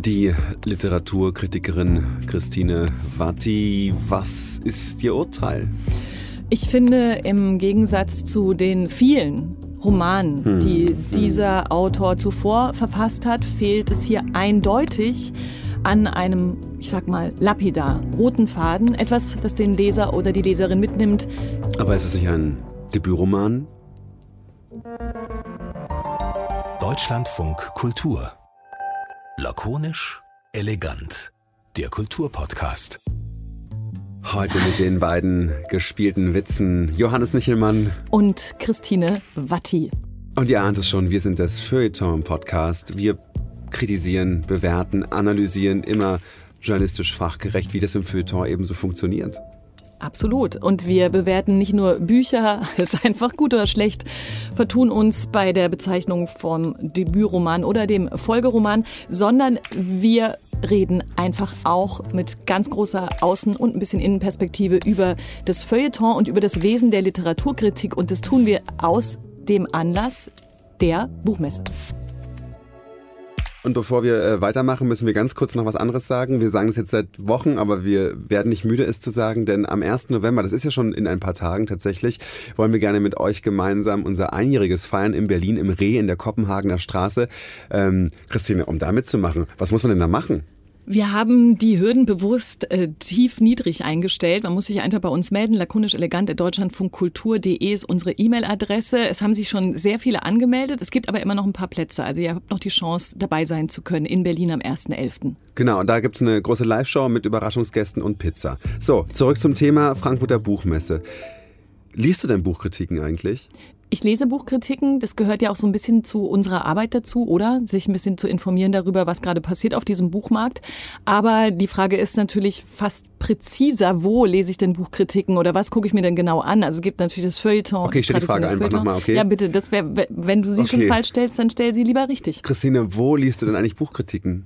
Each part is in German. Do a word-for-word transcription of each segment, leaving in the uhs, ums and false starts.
Die Literaturkritikerin Christine Watty, was ist Ihr Urteil? Ich finde, im Gegensatz zu den vielen Romanen, hm. die dieser Autor zuvor verfasst hat, fehlt es hier eindeutig an einem, ich sag mal, lapidar, roten Faden. Etwas, das den Leser oder die Leserin mitnimmt. Aber ist es nicht ein Debütroman? Deutschlandfunk Kultur. Lakonisch, elegant. Der Kulturpodcast. Heute mit den beiden gespielten Witzen Johannes Michelmann und Christine Watty. Und ihr ahnt es schon, wir sind das Feuilleton-Podcast. Wir kritisieren, bewerten, analysieren, immer journalistisch fachgerecht, wie das im Feuilleton eben so funktioniert. Absolut. Und wir bewerten nicht nur Bücher als einfach gut oder schlecht, vertun uns bei der Bezeichnung vom Debütroman oder dem Folgeroman, sondern wir reden einfach auch mit ganz großer Außen- und ein bisschen Innenperspektive über das Feuilleton und über das Wesen der Literaturkritik. Und das tun wir aus dem Anlass der Buchmesse. Und bevor wir äh, weitermachen, müssen wir ganz kurz noch was anderes sagen. Wir sagen es jetzt seit Wochen, aber wir werden nicht müde, es zu sagen, denn am ersten November, das ist ja schon in ein paar Tagen tatsächlich, wollen wir gerne mit euch gemeinsam unser einjähriges feiern in Berlin, im Reh in der Kopenhagener Straße. Ähm, Christine, um da mitzumachen, was muss man denn da machen? Wir haben die Hürden bewusst äh, tief niedrig eingestellt. Man muss sich einfach bei uns melden. lakonisch elegant at deutschlandfunk kultur punkt de ist unsere E-Mail-Adresse. Es haben sich schon sehr viele angemeldet. Es gibt aber immer noch ein paar Plätze. Also ihr habt noch die Chance, dabei sein zu können in Berlin am ersten elften Genau, und da gibt es eine große Live-Show mit Überraschungsgästen und Pizza. So, zurück zum Thema Frankfurter Buchmesse. Liest du denn Buchkritiken eigentlich? Ich lese Buchkritiken, das gehört ja auch so ein bisschen zu unserer Arbeit dazu, oder? Sich ein bisschen zu informieren darüber, was gerade passiert auf diesem Buchmarkt. Aber die Frage ist natürlich fast präziser, wo lese ich denn Buchkritiken oder was gucke ich mir denn genau an? Also es gibt natürlich das Feuilleton. Okay, ich stelle die Frage einfach nochmal, okay? Ja, bitte, das wär, wenn du sie okay. schon falsch stellst, dann stell sie lieber richtig. Christine, wo liest du denn eigentlich Buchkritiken?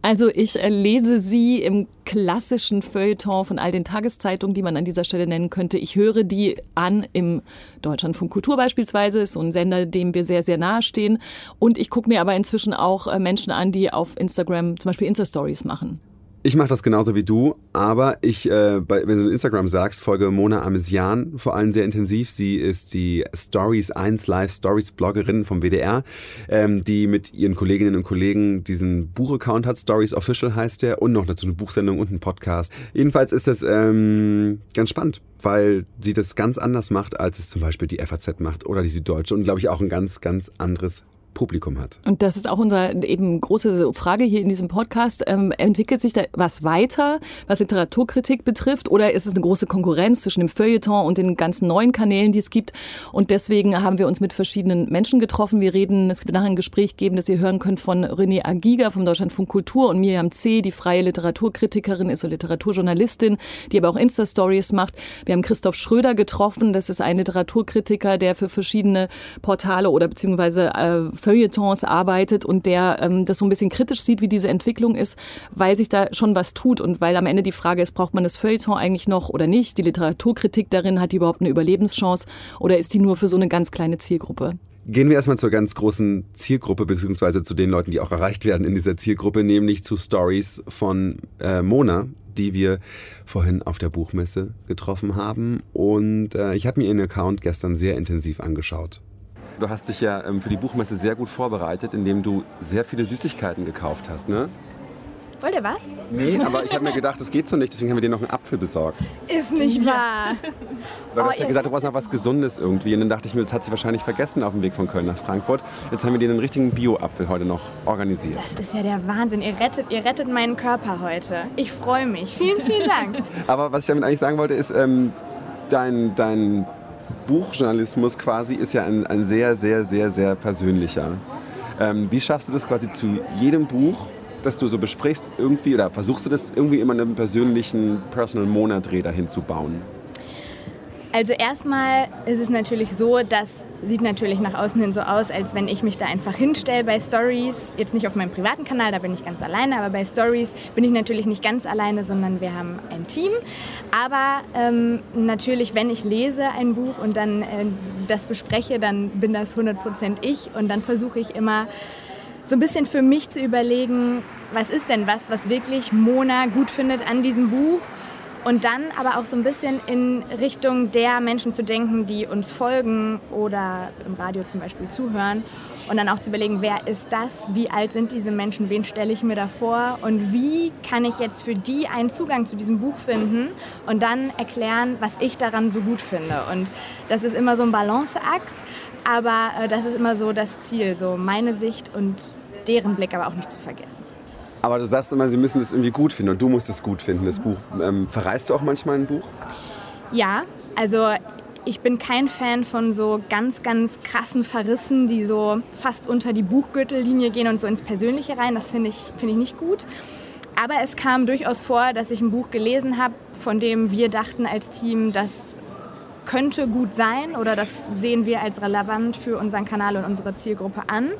Also ich lese sie im klassischen Feuilleton von all den Tageszeitungen, die man an dieser Stelle nennen könnte. Ich höre die an im Deutschlandfunk Kultur beispielsweise. Beispielsweise ist so ein Sender, dem wir sehr, sehr nahe stehen. Und ich gucke mir aber inzwischen auch Menschen an, die auf Instagram zum Beispiel Insta-Storys machen. Ich mache das genauso wie du, aber ich, äh, bei, wenn du Instagram sagst, folge Mona Ameziane vor allem sehr intensiv. Sie ist die Stories eins Live Stories Bloggerin vom W D R, ähm, die mit ihren Kolleginnen und Kollegen diesen Buchaccount hat. Stories Official heißt der, und noch dazu eine Buchsendung und einen Podcast. Jedenfalls ist das ähm, ganz spannend, weil sie das ganz anders macht, als es zum Beispiel die F A Z macht oder die Süddeutsche, und glaube ich auch ein ganz, ganz anderes Publikum hat. Und das ist auch unsere eben große Frage hier in diesem Podcast. Ähm, entwickelt sich da was weiter, was Literaturkritik betrifft? Oder ist es eine große Konkurrenz zwischen dem Feuilleton und den ganzen neuen Kanälen, die es gibt? Und deswegen haben wir uns mit verschiedenen Menschen getroffen. Wir reden, es wird nachher ein Gespräch geben, das ihr hören könnt von René Agiger vom Deutschlandfunk Kultur und Miriam C., die freie Literaturkritikerin ist, so Literaturjournalistin, die aber auch Insta-Stories macht. Wir haben Christoph Schröder getroffen. Das ist ein Literaturkritiker, der für verschiedene Portale oder beziehungsweise äh, Feuilletons arbeitet und der ähm, das so ein bisschen kritisch sieht, wie diese Entwicklung ist, weil sich da schon was tut und weil am Ende die Frage ist, braucht man das Feuilleton eigentlich noch oder nicht? Die Literaturkritik darin, hat die überhaupt eine Überlebenschance oder ist die nur für so eine ganz kleine Zielgruppe? Gehen wir erstmal zur ganz großen Zielgruppe, beziehungsweise zu den Leuten, die auch erreicht werden in dieser Zielgruppe, nämlich zu Stories von äh, Mona, die wir vorhin auf der Buchmesse getroffen haben. Und äh, ich habe mir ihren Account gestern sehr intensiv angeschaut. Du hast dich ja ähm, für die Buchmesse sehr gut vorbereitet, indem du sehr viele Süßigkeiten gekauft hast, ne? Wollt ihr was? Nee, aber ich habe mir gedacht, das geht so nicht, deswegen haben wir dir noch einen Apfel besorgt. Ist nicht wahr! Weil du oh, hast ja gesagt, du brauchst noch was Gesundes irgendwie. Und dann dachte ich mir, das hat sie wahrscheinlich vergessen auf dem Weg von Köln nach Frankfurt. Jetzt haben wir dir einen richtigen Bio-Apfel heute noch organisiert. Das ist ja der Wahnsinn. Ihr rettet, ihr rettet meinen Körper heute. Ich freue mich. Vielen, vielen Dank. Aber was ich damit eigentlich sagen wollte, ist, ähm, dein... dein Buchjournalismus quasi ist ja ein, ein sehr, sehr, sehr, sehr persönlicher. Ähm, wie schaffst du das quasi zu jedem Buch, das du so besprichst, irgendwie, oder versuchst du das irgendwie immer einen persönlichen Personal-Monat-Dreh dahin zu bauen? Also erstmal ist es natürlich so, das sieht natürlich nach außen hin so aus, als wenn ich mich da einfach hinstelle bei Stories. Jetzt nicht auf meinem privaten Kanal, da bin ich ganz alleine, aber bei Stories bin ich natürlich nicht ganz alleine, sondern wir haben ein Team. Aber ähm, natürlich, wenn ich lese ein Buch und dann äh, das bespreche, dann bin das hundert Prozent ich. Und dann versuche ich immer so ein bisschen für mich zu überlegen, was ist denn was, was wirklich Mona gut findet an diesem Buch? Und dann aber auch so ein bisschen in Richtung der Menschen zu denken, die uns folgen oder im Radio zum Beispiel zuhören. Und dann auch zu überlegen, wer ist das, wie alt sind diese Menschen, wen stelle ich mir da vor und wie kann ich jetzt für die einen Zugang zu diesem Buch finden und dann erklären, was ich daran so gut finde. Und das ist immer so ein Balanceakt, aber das ist immer so das Ziel, so meine Sicht und deren Blick aber auch nicht zu vergessen. Aber du sagst immer, sie müssen das irgendwie gut finden und du musst es gut finden, das Buch. Ähm, verreist du auch manchmal ein Buch? Ja, also ich bin kein Fan von so ganz, ganz krassen Verrissen, die so fast unter die Buchgürtellinie gehen und so ins Persönliche rein. Das finde ich, find ich nicht gut. Aber es kam durchaus vor, dass ich ein Buch gelesen habe, von dem wir dachten als Team, das könnte gut sein oder das sehen wir als relevant für unseren Kanal und unsere Zielgruppe an.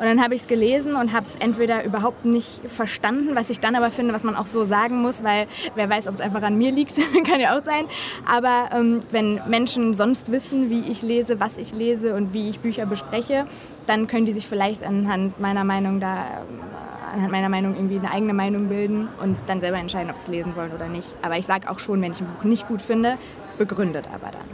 Und dann habe ich es gelesen und habe es entweder überhaupt nicht verstanden, was ich dann aber finde, was man auch so sagen muss, weil wer weiß, ob es einfach an mir liegt, kann ja auch sein. Aber ähm, wenn Menschen sonst wissen, wie ich lese, was ich lese und wie ich Bücher bespreche, dann können die sich vielleicht anhand meiner Meinung da, äh, anhand meiner Meinung irgendwie eine eigene Meinung bilden und dann selber entscheiden, ob sie es lesen wollen oder nicht. Aber ich sage auch schon, wenn ich ein Buch nicht gut finde, begründet aber dann.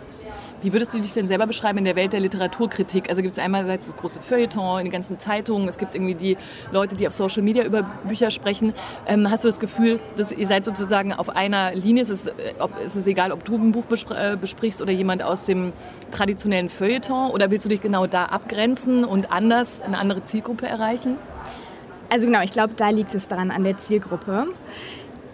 Wie würdest du dich denn selber beschreiben in der Welt der Literaturkritik? Also gibt es einerseits das große Feuilleton in den ganzen Zeitungen, es gibt irgendwie die Leute, die auf Social Media über Bücher sprechen. Ähm, hast du das Gefühl, dass ihr seid sozusagen auf einer Linie? Es ist, ob, es ist egal, ob du ein Buch bespr- besprichst oder jemand aus dem traditionellen Feuilleton? Oder willst du dich genau da abgrenzen und anders eine andere Zielgruppe erreichen? Also genau, ich glaube, da liegt es daran, an der Zielgruppe.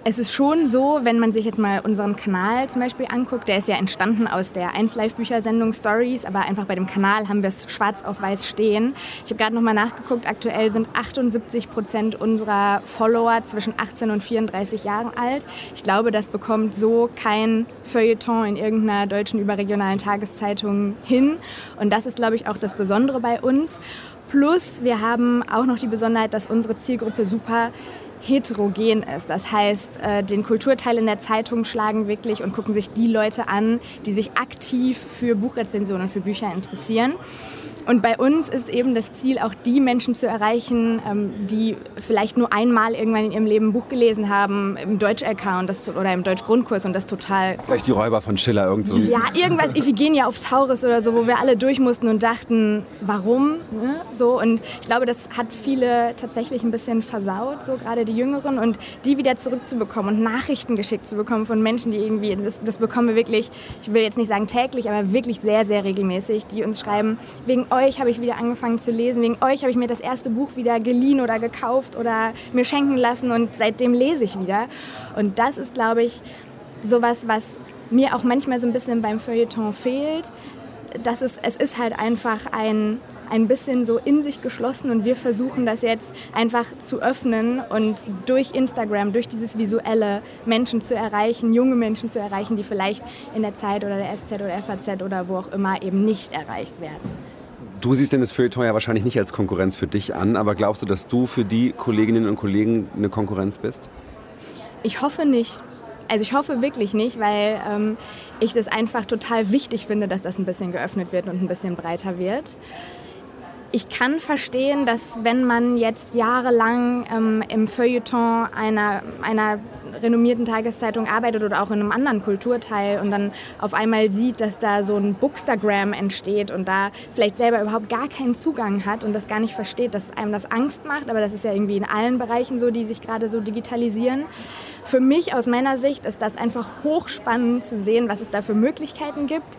Es ist schon so, wenn man sich jetzt mal unseren Kanal zum Beispiel anguckt, der ist ja entstanden aus der eins Live Büchersendung Stories, aber einfach bei dem Kanal haben wir es schwarz auf weiß stehen. Ich habe gerade nochmal nachgeguckt, aktuell sind achtundsiebzig Prozent unserer Follower zwischen achtzehn und vierunddreißig Jahren alt. Ich glaube, das bekommt so kein Feuilleton in irgendeiner deutschen überregionalen Tageszeitung hin. Und das ist, glaube ich, auch das Besondere bei uns. Plus, wir haben auch noch die Besonderheit, dass unsere Zielgruppe super heterogen ist. Das heißt, den Kulturteil in der Zeitung schlagen wirklich und gucken sich die Leute an, die sich aktiv für Buchrezensionen und für Bücher interessieren. Und bei uns ist eben das Ziel, auch die Menschen zu erreichen, die vielleicht nur einmal irgendwann in ihrem Leben ein Buch gelesen haben, im Deutsch-L K oder im Deutsch-Grundkurs und das total... Vielleicht die Räuber von Schiller. Irgend so. Ja, irgendwas Iphigenia auf Tauris oder so, wo wir alle durch mussten und dachten, warum? So, und ich glaube, das hat viele tatsächlich ein bisschen versaut, so gerade die Jüngeren. Und die wieder zurückzubekommen und Nachrichten geschickt zu bekommen von Menschen, die irgendwie... Das, das bekommen wir wirklich, ich will jetzt nicht sagen täglich, aber wirklich sehr, sehr regelmäßig, die uns schreiben, wegen euch habe ich wieder angefangen zu lesen, wegen euch habe ich mir das erste Buch wieder geliehen oder gekauft oder mir schenken lassen und seitdem lese ich wieder. Und das ist, glaube ich, sowas, was mir auch manchmal so ein bisschen beim Feuilleton fehlt. Das ist, es ist halt einfach ein, ein bisschen so in sich geschlossen und wir versuchen das jetzt einfach zu öffnen und durch Instagram, durch dieses Visuelle Menschen zu erreichen, junge Menschen zu erreichen, die vielleicht in der Zeit oder der S Z oder F A Z oder wo auch immer eben nicht erreicht werden. Du siehst denn das Feuilleton ja wahrscheinlich nicht als Konkurrenz für dich an, aber glaubst du, dass du für die Kolleginnen und Kollegen eine Konkurrenz bist? Ich hoffe nicht. Also ich hoffe wirklich nicht, weil ähm, ich das einfach total wichtig finde, dass das ein bisschen geöffnet wird und ein bisschen breiter wird. Ich kann verstehen, dass wenn man jetzt jahrelang ähm, im Feuilleton einer, einer renommierten Tageszeitung arbeitet oder auch in einem anderen Kulturteil und dann auf einmal sieht, dass da so ein Bookstagram entsteht und da vielleicht selber überhaupt gar keinen Zugang hat und das gar nicht versteht, dass einem das Angst macht, aber das ist ja irgendwie in allen Bereichen so, die sich gerade so digitalisieren. Für mich aus meiner Sicht ist das einfach hochspannend zu sehen, was es da für Möglichkeiten gibt.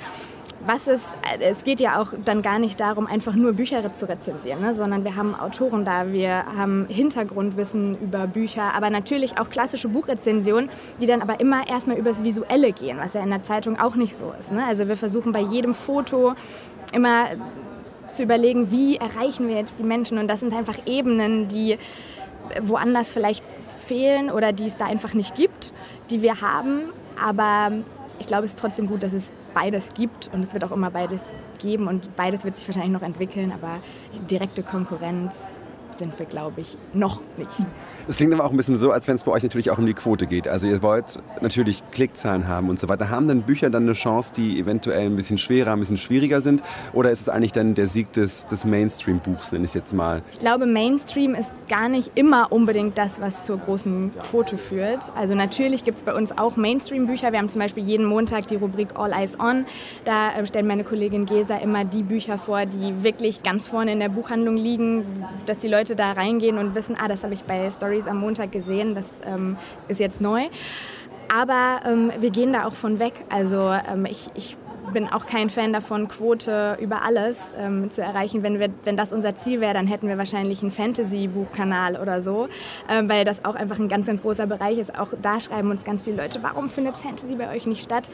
Was es, es geht ja auch dann gar nicht darum, einfach nur Bücher zu rezensieren, ne? Sondern wir haben Autoren da, wir haben Hintergrundwissen über Bücher, aber natürlich auch klassische Buchrezensionen, die dann aber immer erstmal übers Visuelle gehen, was ja in der Zeitung auch nicht so ist, ne? Also wir versuchen bei jedem Foto immer zu überlegen, wie erreichen wir jetzt die Menschen und das sind einfach Ebenen, die woanders vielleicht fehlen oder die es da einfach nicht gibt, die wir haben, aber... Ich glaube, es ist trotzdem gut, dass es beides gibt und es wird auch immer beides geben und beides wird sich wahrscheinlich noch entwickeln, aber direkte Konkurrenz sind wir, glaube ich, noch nicht. Das klingt aber auch ein bisschen so, als wenn es bei euch natürlich auch um die Quote geht. Also ihr wollt natürlich Klickzahlen haben und so weiter. Haben denn Bücher dann eine Chance, die eventuell ein bisschen schwerer, ein bisschen schwieriger sind? Oder ist es eigentlich dann der Sieg des, des Mainstream-Buchs, nenne ich es jetzt mal? Ich glaube, Mainstream ist gar nicht immer unbedingt das, was zur großen Quote führt. Also natürlich gibt es bei uns auch Mainstream-Bücher. Wir haben zum Beispiel jeden Montag die Rubrik All Eyes On. Da äh, stellt meine Kollegin Gesa immer die Bücher vor, die wirklich ganz vorne in der Buchhandlung liegen, dass die Leute da reingehen und wissen, ah, das habe ich bei Stories am Montag gesehen, das ähm, ist jetzt neu. Aber ähm, wir gehen da auch von weg. Also ähm, ich, ich bin auch kein Fan davon, Quote über alles ähm, zu erreichen. Wenn, wir, wenn das unser Ziel wäre, dann hätten wir wahrscheinlich einen Fantasy-Buchkanal oder so, ähm, weil das auch einfach ein ganz, ganz großer Bereich ist. Auch da schreiben uns ganz viele Leute, warum findet Fantasy bei euch nicht statt?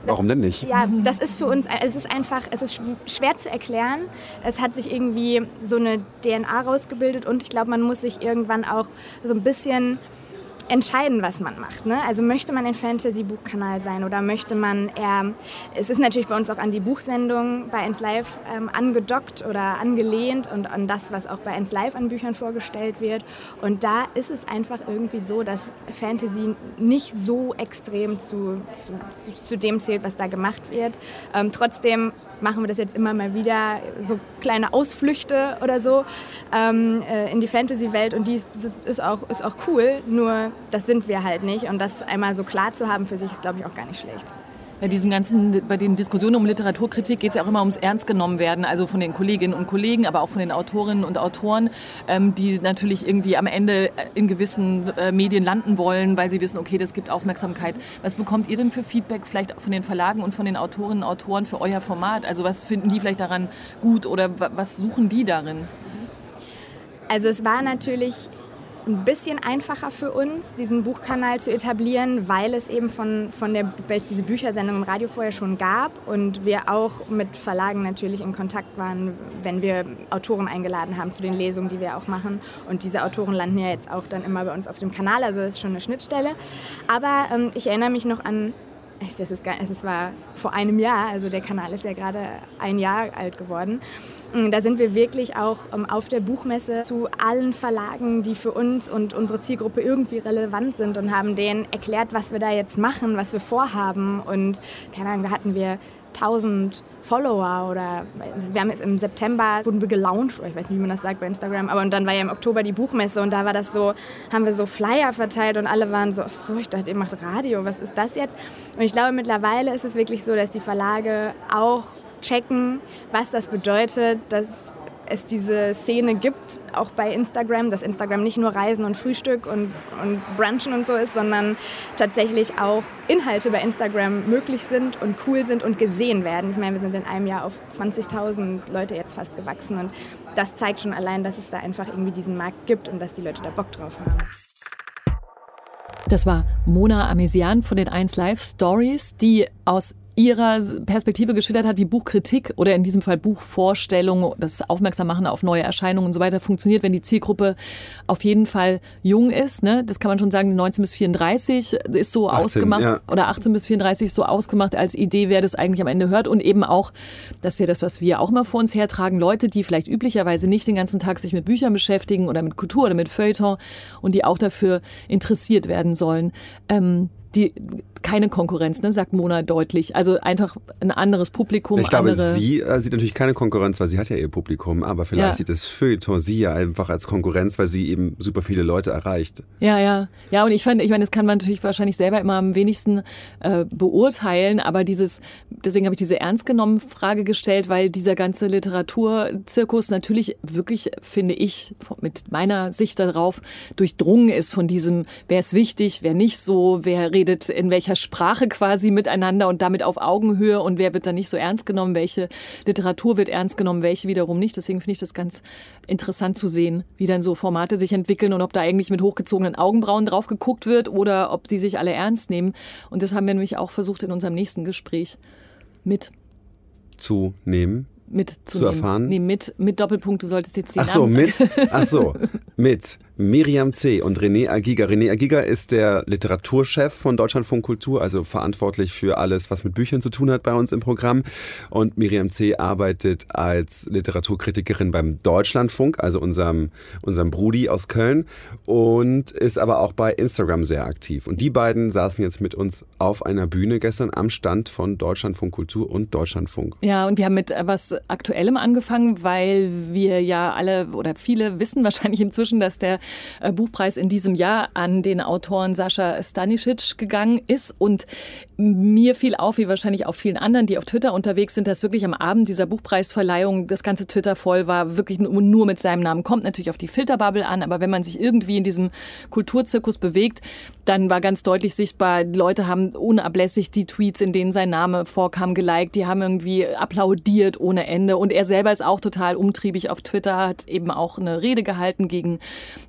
Das, warum denn nicht? Ja, das ist für uns, es ist einfach, es ist schwer zu erklären. Es hat sich irgendwie so eine D N A rausgebildet und ich glaube, man muss sich irgendwann auch so ein bisschen entscheiden, was man macht, ne? Also möchte man ein Fantasy-Buchkanal sein oder möchte man eher, es ist natürlich bei uns auch an die Buchsendung bei eins Live ähm, angedockt oder angelehnt und an das, was auch bei eins Live an Büchern vorgestellt wird. Und da ist es einfach irgendwie so, dass Fantasy nicht so extrem zu, zu, zu dem zählt, was da gemacht wird. Ähm, trotzdem machen wir das jetzt immer mal wieder, so kleine Ausflüchte oder so ähm, in die Fantasy-Welt und die ist, ist, auch, ist auch cool, nur das sind wir halt nicht und das einmal so klar zu haben für sich ist, glaube ich, auch gar nicht schlecht. Bei diesem ganzen, bei den Diskussionen um Literaturkritik geht es ja auch immer ums Ernst genommen werden, also von den Kolleginnen und Kollegen, aber auch von den Autorinnen und Autoren, ähm, die natürlich irgendwie am Ende in gewissen äh, Medien landen wollen, weil sie wissen, okay, das gibt Aufmerksamkeit. Was bekommt ihr denn für Feedback vielleicht auch von den Verlagen und von den Autorinnen und Autoren für euer Format? Also was finden die vielleicht daran gut oder w- was suchen die darin? Also es war natürlich ein bisschen einfacher für uns, diesen Buchkanal zu etablieren, weil es eben von, von der, weil es diese Büchersendung im Radio vorher schon gab und wir auch mit Verlagen natürlich in Kontakt waren, wenn wir Autoren eingeladen haben zu den Lesungen, die wir auch machen. Und diese Autoren landen ja jetzt auch dann immer bei uns auf dem Kanal, also das ist schon eine Schnittstelle. Aber ähm, ich erinnere mich noch an, das ist, es war vor einem Jahr, also der Kanal ist ja gerade ein Jahr alt geworden. Da sind wir wirklich auch auf der Buchmesse zu allen Verlagen, die für uns und unsere Zielgruppe irgendwie relevant sind und haben denen erklärt, was wir da jetzt machen, was wir vorhaben. Und keine Ahnung, da hatten wir tausend Follower oder wir haben jetzt im September, wurden wir gelauncht, ich weiß nicht, wie man das sagt bei Instagram, aber und dann war ja im Oktober die Buchmesse und da war das so, haben wir so Flyer verteilt und alle waren so, ach so, ich dachte, ihr macht Radio, was ist das jetzt? Und ich glaube, mittlerweile ist es wirklich so, dass die Verlage auch checken, was das bedeutet, dass es diese Szene gibt, auch bei Instagram, dass Instagram nicht nur Reisen und Frühstück und, und Brunchen und so ist, sondern tatsächlich auch Inhalte bei Instagram möglich sind und cool sind und gesehen werden. Ich meine, wir sind in einem Jahr auf zwanzigtausend Leute jetzt fast gewachsen und das zeigt schon allein, dass es da einfach irgendwie diesen Markt gibt und dass die Leute da Bock drauf haben. Das war Mona Ameziane von den eins Live Stories, die aus ihrer Perspektive geschildert hat, wie Buchkritik oder in diesem Fall Buchvorstellung, das Aufmerksammachen auf neue Erscheinungen und so weiter funktioniert, wenn die Zielgruppe auf jeden Fall jung ist, ne? Das kann man schon sagen, neunzehn bis vierunddreißig ist so achtzehn, ausgemacht, ja. Oder achtzehn bis vierunddreißig ist so ausgemacht als Idee, wer das eigentlich am Ende hört und eben auch, dass ja das, was wir auch immer vor uns hertragen, Leute, die vielleicht üblicherweise nicht den ganzen Tag sich mit Büchern beschäftigen oder mit Kultur oder mit Feuilleton und die auch dafür interessiert werden sollen, ähm, die keine Konkurrenz, ne, sagt Mona deutlich. Also einfach ein anderes Publikum. Ich glaube, andere sie äh, sieht natürlich keine Konkurrenz, weil sie hat ja ihr Publikum, aber vielleicht ja. Sieht das Feuilleton sie ja einfach als Konkurrenz, weil sie eben super viele Leute erreicht. Ja, ja. Ja, und ich fand, ich meine, das kann man natürlich wahrscheinlich selber immer am wenigsten äh, beurteilen, aber dieses, deswegen habe ich diese ernst genommen Frage gestellt, weil dieser ganze Literaturzirkus natürlich wirklich, finde ich, mit meiner Sicht darauf durchdrungen ist von diesem, wer ist wichtig, wer nicht so, wer redet in welcher Sprache quasi miteinander und damit auf Augenhöhe und wer wird da nicht so ernst genommen, welche Literatur wird ernst genommen, welche wiederum nicht. Deswegen finde ich das ganz interessant zu sehen, wie dann so Formate sich entwickeln und ob da eigentlich mit hochgezogenen Augenbrauen drauf geguckt wird oder ob die sich alle ernst nehmen. Und das haben wir nämlich auch versucht in unserem nächsten Gespräch mit zu nehmen. Mit zu, zu erfahren? Nee, mit, mit Doppelpunkt, du solltest jetzt die Namen sagen. Ach so, mit? Ach so, mit. Miriam C. und René Agiger. René Agiger ist der Literaturchef von Deutschlandfunk Kultur, also verantwortlich für alles, was mit Büchern zu tun hat bei uns im Programm. Und Miriam C. arbeitet als Literaturkritikerin beim Deutschlandfunk, also unserem, unserem Brudi aus Köln, und ist aber auch bei Instagram sehr aktiv. Und die beiden saßen jetzt mit uns auf einer Bühne gestern am Stand von Deutschlandfunk Kultur und Deutschlandfunk. Ja, und wir haben mit etwas Aktuellem angefangen, weil wir ja alle oder viele wissen wahrscheinlich inzwischen, dass der Buchpreis in diesem Jahr an den Autoren Saša Stanišić gegangen ist. Und mir fiel auf, wie wahrscheinlich auch vielen anderen, die auf Twitter unterwegs sind, dass wirklich am Abend dieser Buchpreisverleihung das ganze Twitter voll war, wirklich nur mit seinem Namen. Kommt natürlich auf die Filterbubble an, aber wenn man sich irgendwie in diesem Kulturzirkus bewegt, dann war ganz deutlich sichtbar, Leute haben unablässig die Tweets, in denen sein Name vorkam, geliked, die haben irgendwie applaudiert ohne Ende. Und er selber ist auch total umtriebig auf Twitter, hat eben auch eine Rede gehalten gegen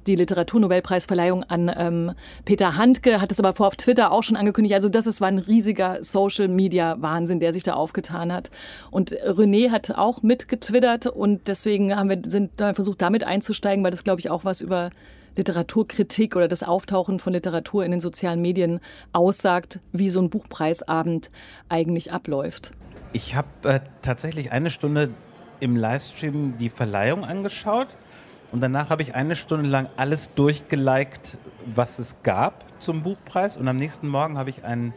die Literaturnobelpreisverleihung an ähm, Peter Handke, hat es aber vor auf Twitter auch schon angekündigt. Also das ist, war ein riesiger Social-Media-Wahnsinn, der sich da aufgetan hat. Und René hat auch mitgetwittert und deswegen haben wir sind, haben versucht, damit einzusteigen, weil das, glaube ich, auch was über Literaturkritik oder das Auftauchen von Literatur in den sozialen Medien aussagt, wie so ein Buchpreisabend eigentlich abläuft. Ich habe äh, tatsächlich eine Stunde im Livestream die Verleihung angeschaut. Und danach habe ich eine Stunde lang alles durchgeliked, was es gab zum Buchpreis. Und am nächsten Morgen habe ich einen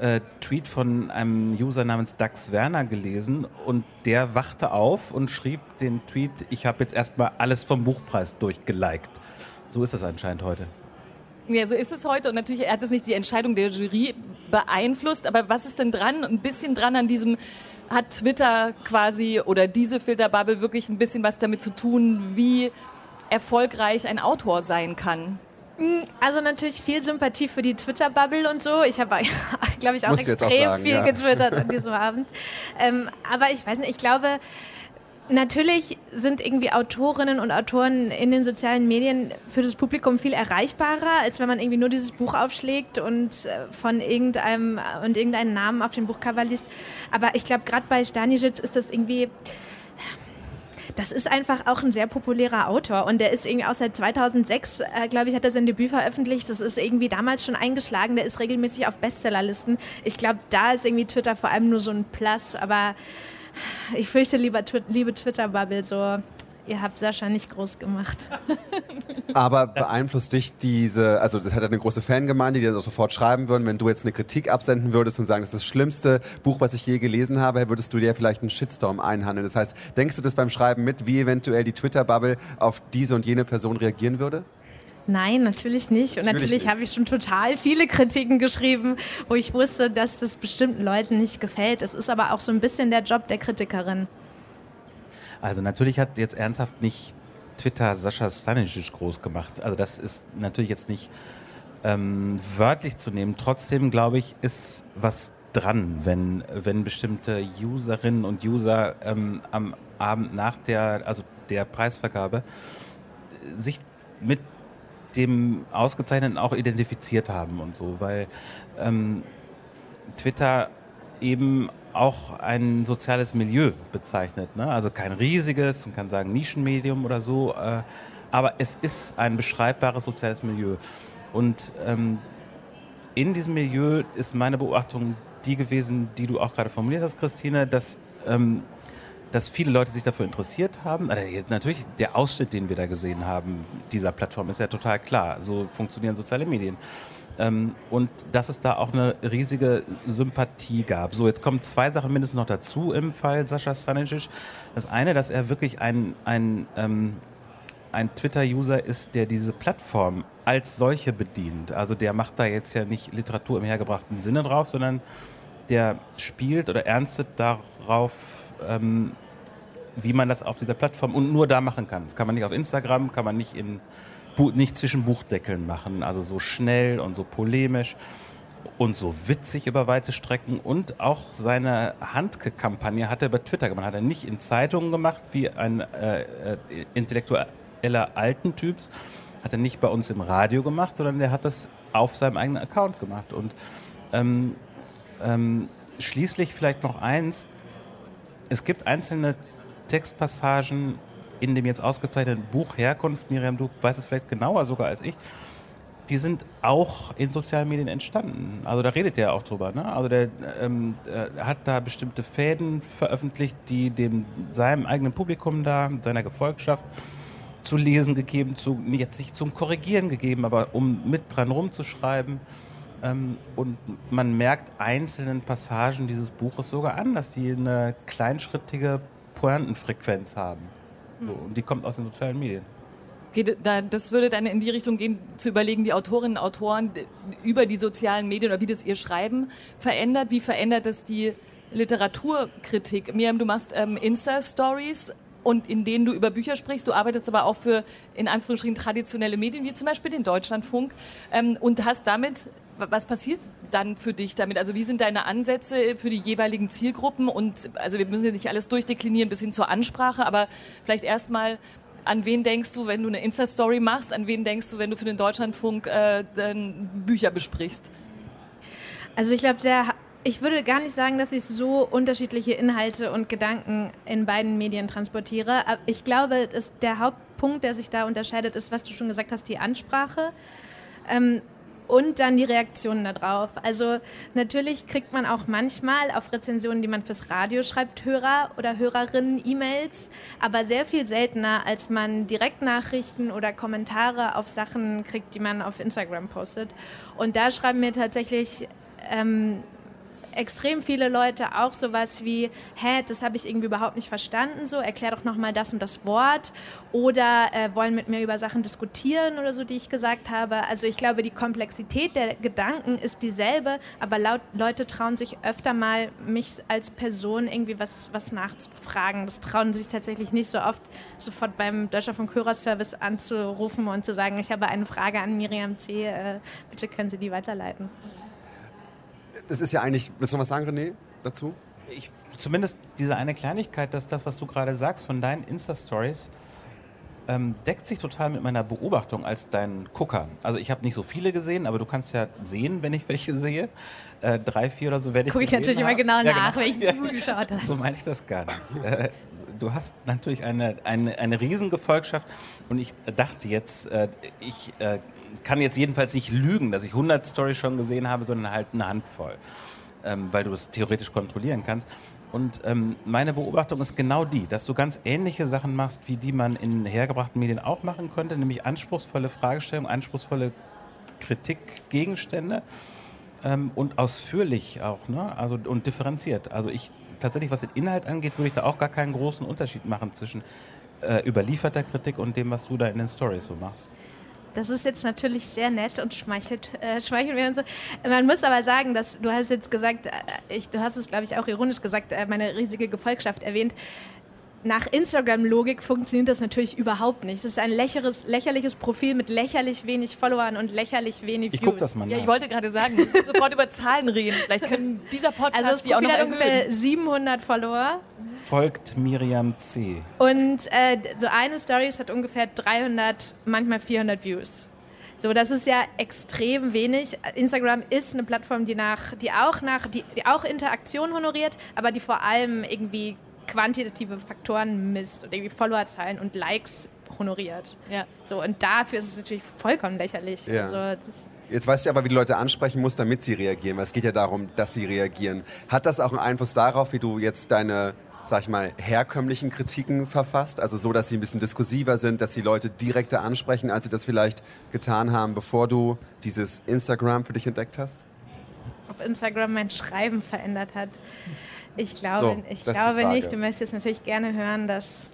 äh, Tweet von einem User namens Dax Werner gelesen. Und der wachte auf und schrieb den Tweet, ich habe jetzt erstmal alles vom Buchpreis durchgeliked. So ist das anscheinend heute. Ja, so ist es heute. Und natürlich hat es nicht die Entscheidung der Jury beeinflusst. Aber was ist denn dran? Ein bisschen dran an diesem... Hat Twitter quasi oder diese Filterbubble wirklich ein bisschen was damit zu tun, wie erfolgreich ein Autor sein kann? Also natürlich viel Sympathie für die Twitter-Bubble und so. Ich habe, glaube ich, auch Muss extrem auch sagen, viel ja. getwittert an diesem Abend. Ähm, aber ich weiß nicht, ich glaube, natürlich sind irgendwie Autorinnen und Autoren in den sozialen Medien für das Publikum viel erreichbarer, als wenn man irgendwie nur dieses Buch aufschlägt und von irgendeinem und irgendeinen Namen auf dem Buchcover liest. Aber ich glaube, gerade bei Stanišić ist das irgendwie... Das ist einfach auch ein sehr populärer Autor und der ist irgendwie auch seit zweitausendsechs, äh, glaube ich, hat er sein Debüt veröffentlicht. Das ist irgendwie damals schon eingeschlagen, der ist regelmäßig auf Bestsellerlisten. Ich glaube, da ist irgendwie Twitter vor allem nur so ein Plus, aber... Ich fürchte, lieber, liebe Twitter-Bubble, so, ihr habt Saša nicht groß gemacht. Aber beeinflusst dich diese, also das hat ja eine große Fangemeinde, die das auch sofort schreiben würden, wenn du jetzt eine Kritik absenden würdest und sagen, das ist das schlimmste Buch, was ich je gelesen habe, würdest du dir vielleicht einen Shitstorm einhandeln. Das heißt, denkst du das beim Schreiben mit, wie eventuell die Twitter-Bubble auf diese und jene Person reagieren würde? Nein, natürlich nicht. Und natürlich, natürlich habe ich schon total viele Kritiken geschrieben, wo ich wusste, dass das bestimmten Leuten nicht gefällt. Es ist aber auch so ein bisschen der Job der Kritikerin. Also natürlich hat jetzt ernsthaft nicht Twitter Saša Stanišić groß gemacht. Also das ist natürlich jetzt nicht ähm, wörtlich zu nehmen. Trotzdem, glaube ich, ist was dran, wenn, wenn bestimmte Userinnen und User ähm, am Abend nach der, also der Preisvergabe sich mit dem Ausgezeichneten auch identifiziert haben und so, weil ähm, Twitter eben auch ein soziales Milieu bezeichnet, ne? Also kein riesiges, man kann sagen Nischenmedium oder so, äh, aber es ist ein beschreibbares soziales Milieu. Und ähm, in diesem Milieu ist meine Beobachtung die gewesen, die du auch gerade formuliert hast, Christine, dass ähm, dass viele Leute sich dafür interessiert haben. Also jetzt natürlich der Ausschnitt, den wir da gesehen haben, dieser Plattform, ist ja total klar. So funktionieren soziale Medien. Ähm, und dass es da auch eine riesige Sympathie gab. So, jetzt kommen zwei Sachen mindestens noch dazu im Fall Saša Stanišić. Das eine, dass er wirklich ein, ein, ähm, ein Twitter-User ist, der diese Plattform als solche bedient. Also der macht da jetzt ja nicht Literatur im hergebrachten Sinne drauf, sondern der spielt oder ernstet darauf, Ähm, wie man das auf dieser Plattform und nur da machen kann. Das kann man nicht auf Instagram, kann man nicht, in, nicht zwischen Buchdeckeln machen. Also so schnell und so polemisch und so witzig über weite Strecken. Und auch seine Handke-Kampagne hat er über Twitter gemacht. Hat er nicht in Zeitungen gemacht, wie ein äh, intellektueller alten Typs. Hat er nicht bei uns im Radio gemacht, sondern der hat das auf seinem eigenen Account gemacht. Und ähm, ähm, schließlich vielleicht noch eins, es gibt einzelne Textpassagen in dem jetzt ausgezeichneten Buch Herkunft, Miriam, du weißt es vielleicht genauer sogar als ich, die sind auch in sozialen Medien entstanden. Also da redet der auch drüber. Ne? Also der ähm, äh, hat da bestimmte Fäden veröffentlicht, die dem seinem eigenen Publikum da, seiner Gefolgschaft zu lesen gegeben, zu, jetzt nicht zum Korrigieren gegeben, aber um mit dran rumzuschreiben. Ähm, und man merkt einzelnen Passagen dieses Buches sogar an, dass die eine kleinschrittige Pointenfrequenz haben. So, und die kommt aus den sozialen Medien. Okay, das würde dann in die Richtung gehen, zu überlegen, wie Autorinnen und Autoren über die sozialen Medien oder wie das ihr Schreiben verändert. Wie verändert das die Literaturkritik? Miriam, du machst ähm, Insta-Stories, und in denen du über Bücher sprichst. Du arbeitest aber auch für, in Anführungsstrichen, traditionelle Medien, wie zum Beispiel den Deutschlandfunk. Ähm, und hast damit, was passiert dann für dich damit? Also wie sind deine Ansätze für die jeweiligen Zielgruppen? Und also wir müssen jetzt nicht alles durchdeklinieren bis hin zur Ansprache, aber vielleicht erstmal, an wen denkst du, wenn du eine Insta-Story machst? An wen denkst du, wenn du für den Deutschlandfunk äh, Bücher besprichst? Also ich glaube, der... Ich würde gar nicht sagen, dass ich so unterschiedliche Inhalte und Gedanken in beiden Medien transportiere. Ich glaube, ist der Hauptpunkt, der sich da unterscheidet, ist, was du schon gesagt hast, die Ansprache ähm, und dann die Reaktionen darauf. Also natürlich kriegt man auch manchmal auf Rezensionen, die man fürs Radio schreibt, Hörer oder Hörerinnen E-Mails, aber sehr viel seltener, als man Direktnachrichten oder Kommentare auf Sachen kriegt, die man auf Instagram postet. Und da schreiben mir tatsächlich... Ähm, extrem viele Leute auch sowas wie, hä, das habe ich irgendwie überhaupt nicht verstanden, so, erklär doch nochmal das und das Wort, oder äh, wollen mit mir über Sachen diskutieren oder so, die ich gesagt habe. Also ich glaube, die Komplexität der Gedanken ist dieselbe, aber laut, Leute trauen sich öfter mal, mich als Person irgendwie was, was nachzufragen. Das trauen sich tatsächlich nicht so oft, sofort beim Deutschlandfunk Hörerservice anzurufen und zu sagen, ich habe eine Frage an Miriam C., äh, bitte können Sie die weiterleiten. Das ist ja eigentlich, willst du noch was sagen, René, dazu? Ich, zumindest diese eine Kleinigkeit, dass das, was du gerade sagst von deinen Insta-Stories, ähm, deckt sich total mit meiner Beobachtung als dein Gucker. Also ich habe nicht so viele gesehen, aber du kannst ja sehen, wenn ich welche sehe. Äh, drei, vier oder so werde ich gucke ich natürlich hab. immer genau ja, nach, genau. welchen ja, du geschaut hast. So meine ich das gar nicht. Äh, du hast natürlich eine, eine, eine Riesengefolgschaft, und ich dachte jetzt, äh, ich... Äh, kann jetzt jedenfalls nicht lügen, dass ich hundert Storys schon gesehen habe, sondern halt eine Handvoll, ähm, weil du das theoretisch kontrollieren kannst. Und ähm, meine Beobachtung ist genau die, dass du ganz ähnliche Sachen machst, wie die man in hergebrachten Medien auch machen könnte, nämlich anspruchsvolle Fragestellungen, anspruchsvolle Kritikgegenstände ähm, und ausführlich auch, ne? Also, und differenziert. Also ich tatsächlich, was den Inhalt angeht, würde ich da auch gar keinen großen Unterschied machen zwischen äh, überlieferter Kritik und dem, was du da in den Storys so machst. Das ist jetzt natürlich sehr nett und schmeichelt, äh, schmeicheln wir uns. Man muss aber sagen, dass du hast jetzt gesagt, ich, du hast es, glaube ich, auch ironisch gesagt, meine riesige Gefolgschaft erwähnt. Nach Instagram-Logik funktioniert das natürlich überhaupt nicht. Es ist ein lächerliches, lächerliches Profil mit lächerlich wenig Followern und lächerlich wenig Views. Ich gucke das mal nach. Ja, ich wollte gerade sagen, wir müssen sofort über Zahlen reden. Vielleicht können dieser Podcast also die auch noch erhöhen. Also es hat ungefähr siebenhundert Follower. Folgt Miriam C. Und äh, so eine Story hat ungefähr dreihundert, manchmal vierhundert Views. So, das ist ja extrem wenig. Instagram ist eine Plattform, die, nach, die, auch, nach, die, die auch Interaktion honoriert, aber die vor allem irgendwie quantitative Faktoren misst und irgendwie Followerzahlen und Likes honoriert. Ja. So, und dafür ist es natürlich vollkommen lächerlich. Ja. Also, das jetzt weißt du aber, wie die Leute ansprechen musst, damit sie reagieren, weil es geht ja darum, dass sie reagieren. Hat das auch einen Einfluss darauf, wie du jetzt deine, sag ich mal, herkömmlichen Kritiken verfasst? Also so, dass sie ein bisschen diskursiver sind, dass die Leute direkter ansprechen, als sie das vielleicht getan haben, bevor du dieses Instagram für dich entdeckt hast? Ob Instagram mein Schreiben verändert hat? Ich glaube, so, ich glaube nicht. Du möchtest jetzt natürlich gerne hören, dass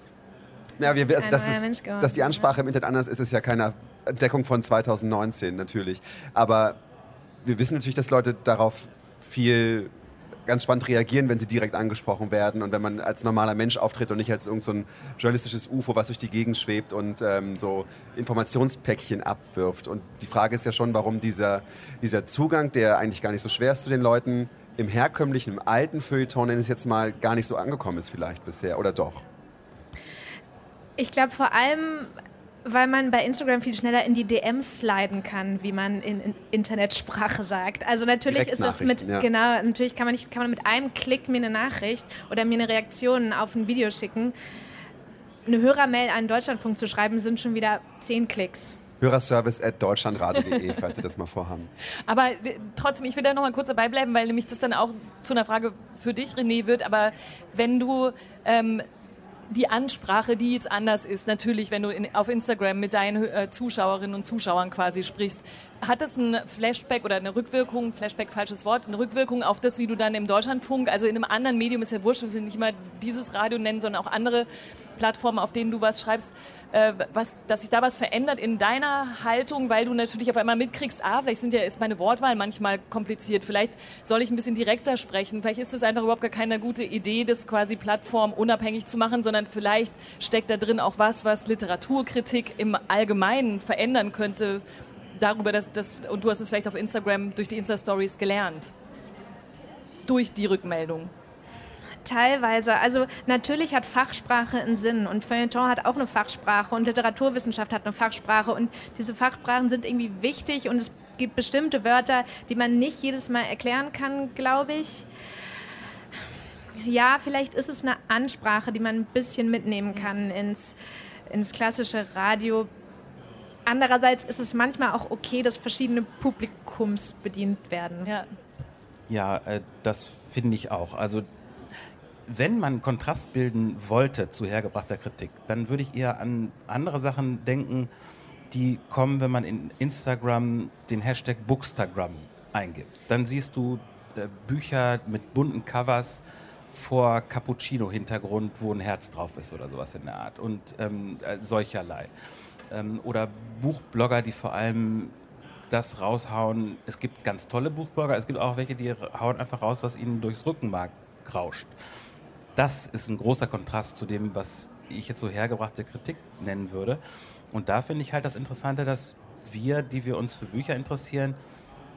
ja, wir, also, ein das neuer ist, Mensch geworden ist. Dass die Ansprache im Internet anders ist, ist ja keine Entdeckung von zweitausendneunzehn, natürlich. Aber wir wissen natürlich, dass Leute darauf viel ganz spannend reagieren, wenn sie direkt angesprochen werden und wenn man als normaler Mensch auftritt und nicht als irgend so ein journalistisches UFO, was durch die Gegend schwebt und ähm, so Informationspäckchen abwirft. Und die Frage ist ja schon, warum dieser, dieser Zugang, der eigentlich gar nicht so schwer ist zu den Leuten, im herkömmlichen, im alten Feuilleton, nenne ich es jetzt mal, gar nicht so angekommen ist vielleicht bisher, oder doch? Ich glaube vor allem, weil man bei Instagram viel schneller in die D Ms sliden kann, wie man in, in Internetsprache sagt. Also natürlich ist das mit, ja. genau, natürlich kann man nicht, kann man mit einem Klick mir eine Nachricht oder mir eine Reaktion auf ein Video schicken. eine Hörermail an Deutschlandfunk zu schreiben, sind schon wieder zehn Klicks. Hörerservice at deutschlandradio punkt de, falls Sie das mal vorhaben. Aber trotzdem, ich will da noch mal kurz dabei bleiben, weil nämlich das dann auch zu einer Frage für dich, René, wird. Aber wenn du ähm, die Ansprache, die jetzt anders ist, natürlich, wenn du in, auf Instagram mit deinen äh, Zuschauerinnen und Zuschauern quasi sprichst, hat das ein Flashback oder eine Rückwirkung, Flashback, falsches Wort, eine Rückwirkung auf das, wie du dann im Deutschlandfunk, also in einem anderen Medium, ist ja wurscht, wir sind nicht immer dieses Radio nennen, sondern auch andere Plattformen, auf denen du was schreibst, äh, was, dass sich da was verändert in deiner Haltung, weil du natürlich auf einmal mitkriegst, ah, vielleicht sind ja, ist meine Wortwahl manchmal kompliziert, vielleicht soll ich ein bisschen direkter sprechen, vielleicht ist das einfach überhaupt gar keine gute Idee, das quasi plattformunabhängig zu machen, sondern vielleicht steckt da drin auch was, was Literaturkritik im Allgemeinen verändern könnte, darüber, dass das, und du hast es vielleicht auf Instagram durch die Insta-Stories gelernt, durch die Rückmeldung. Teilweise. Also natürlich hat Fachsprache einen Sinn und Feuilleton hat auch eine Fachsprache und Literaturwissenschaft hat eine Fachsprache und diese Fachsprachen sind irgendwie wichtig und es gibt bestimmte Wörter, die man nicht jedes Mal erklären kann, glaube ich. Ja, vielleicht ist es eine Ansprache, die man ein bisschen mitnehmen kann ins, ins klassische Radio. Andererseits ist es manchmal auch okay, dass verschiedene Publikums bedient werden. Ja, ja äh, das finde ich auch. Also wenn man Kontrast bilden wollte zu hergebrachter Kritik, dann würde ich eher an andere Sachen denken, die kommen, wenn man in Instagram den Hashtag Bookstagram eingibt. Dann siehst du äh, Bücher mit bunten Covers vor Cappuccino-Hintergrund, wo ein Herz drauf ist oder sowas in der Art und ähm, äh, solcherlei. Oder Buchblogger, die vor allem das raushauen. Es gibt ganz tolle Buchblogger, es gibt auch welche, die hauen einfach raus, was ihnen durchs Rückenmark rauscht. Das ist ein großer Kontrast zu dem, was ich jetzt so hergebrachte Kritik nennen würde. Und da finde ich halt das Interessante, dass wir, die wir uns für Bücher interessieren,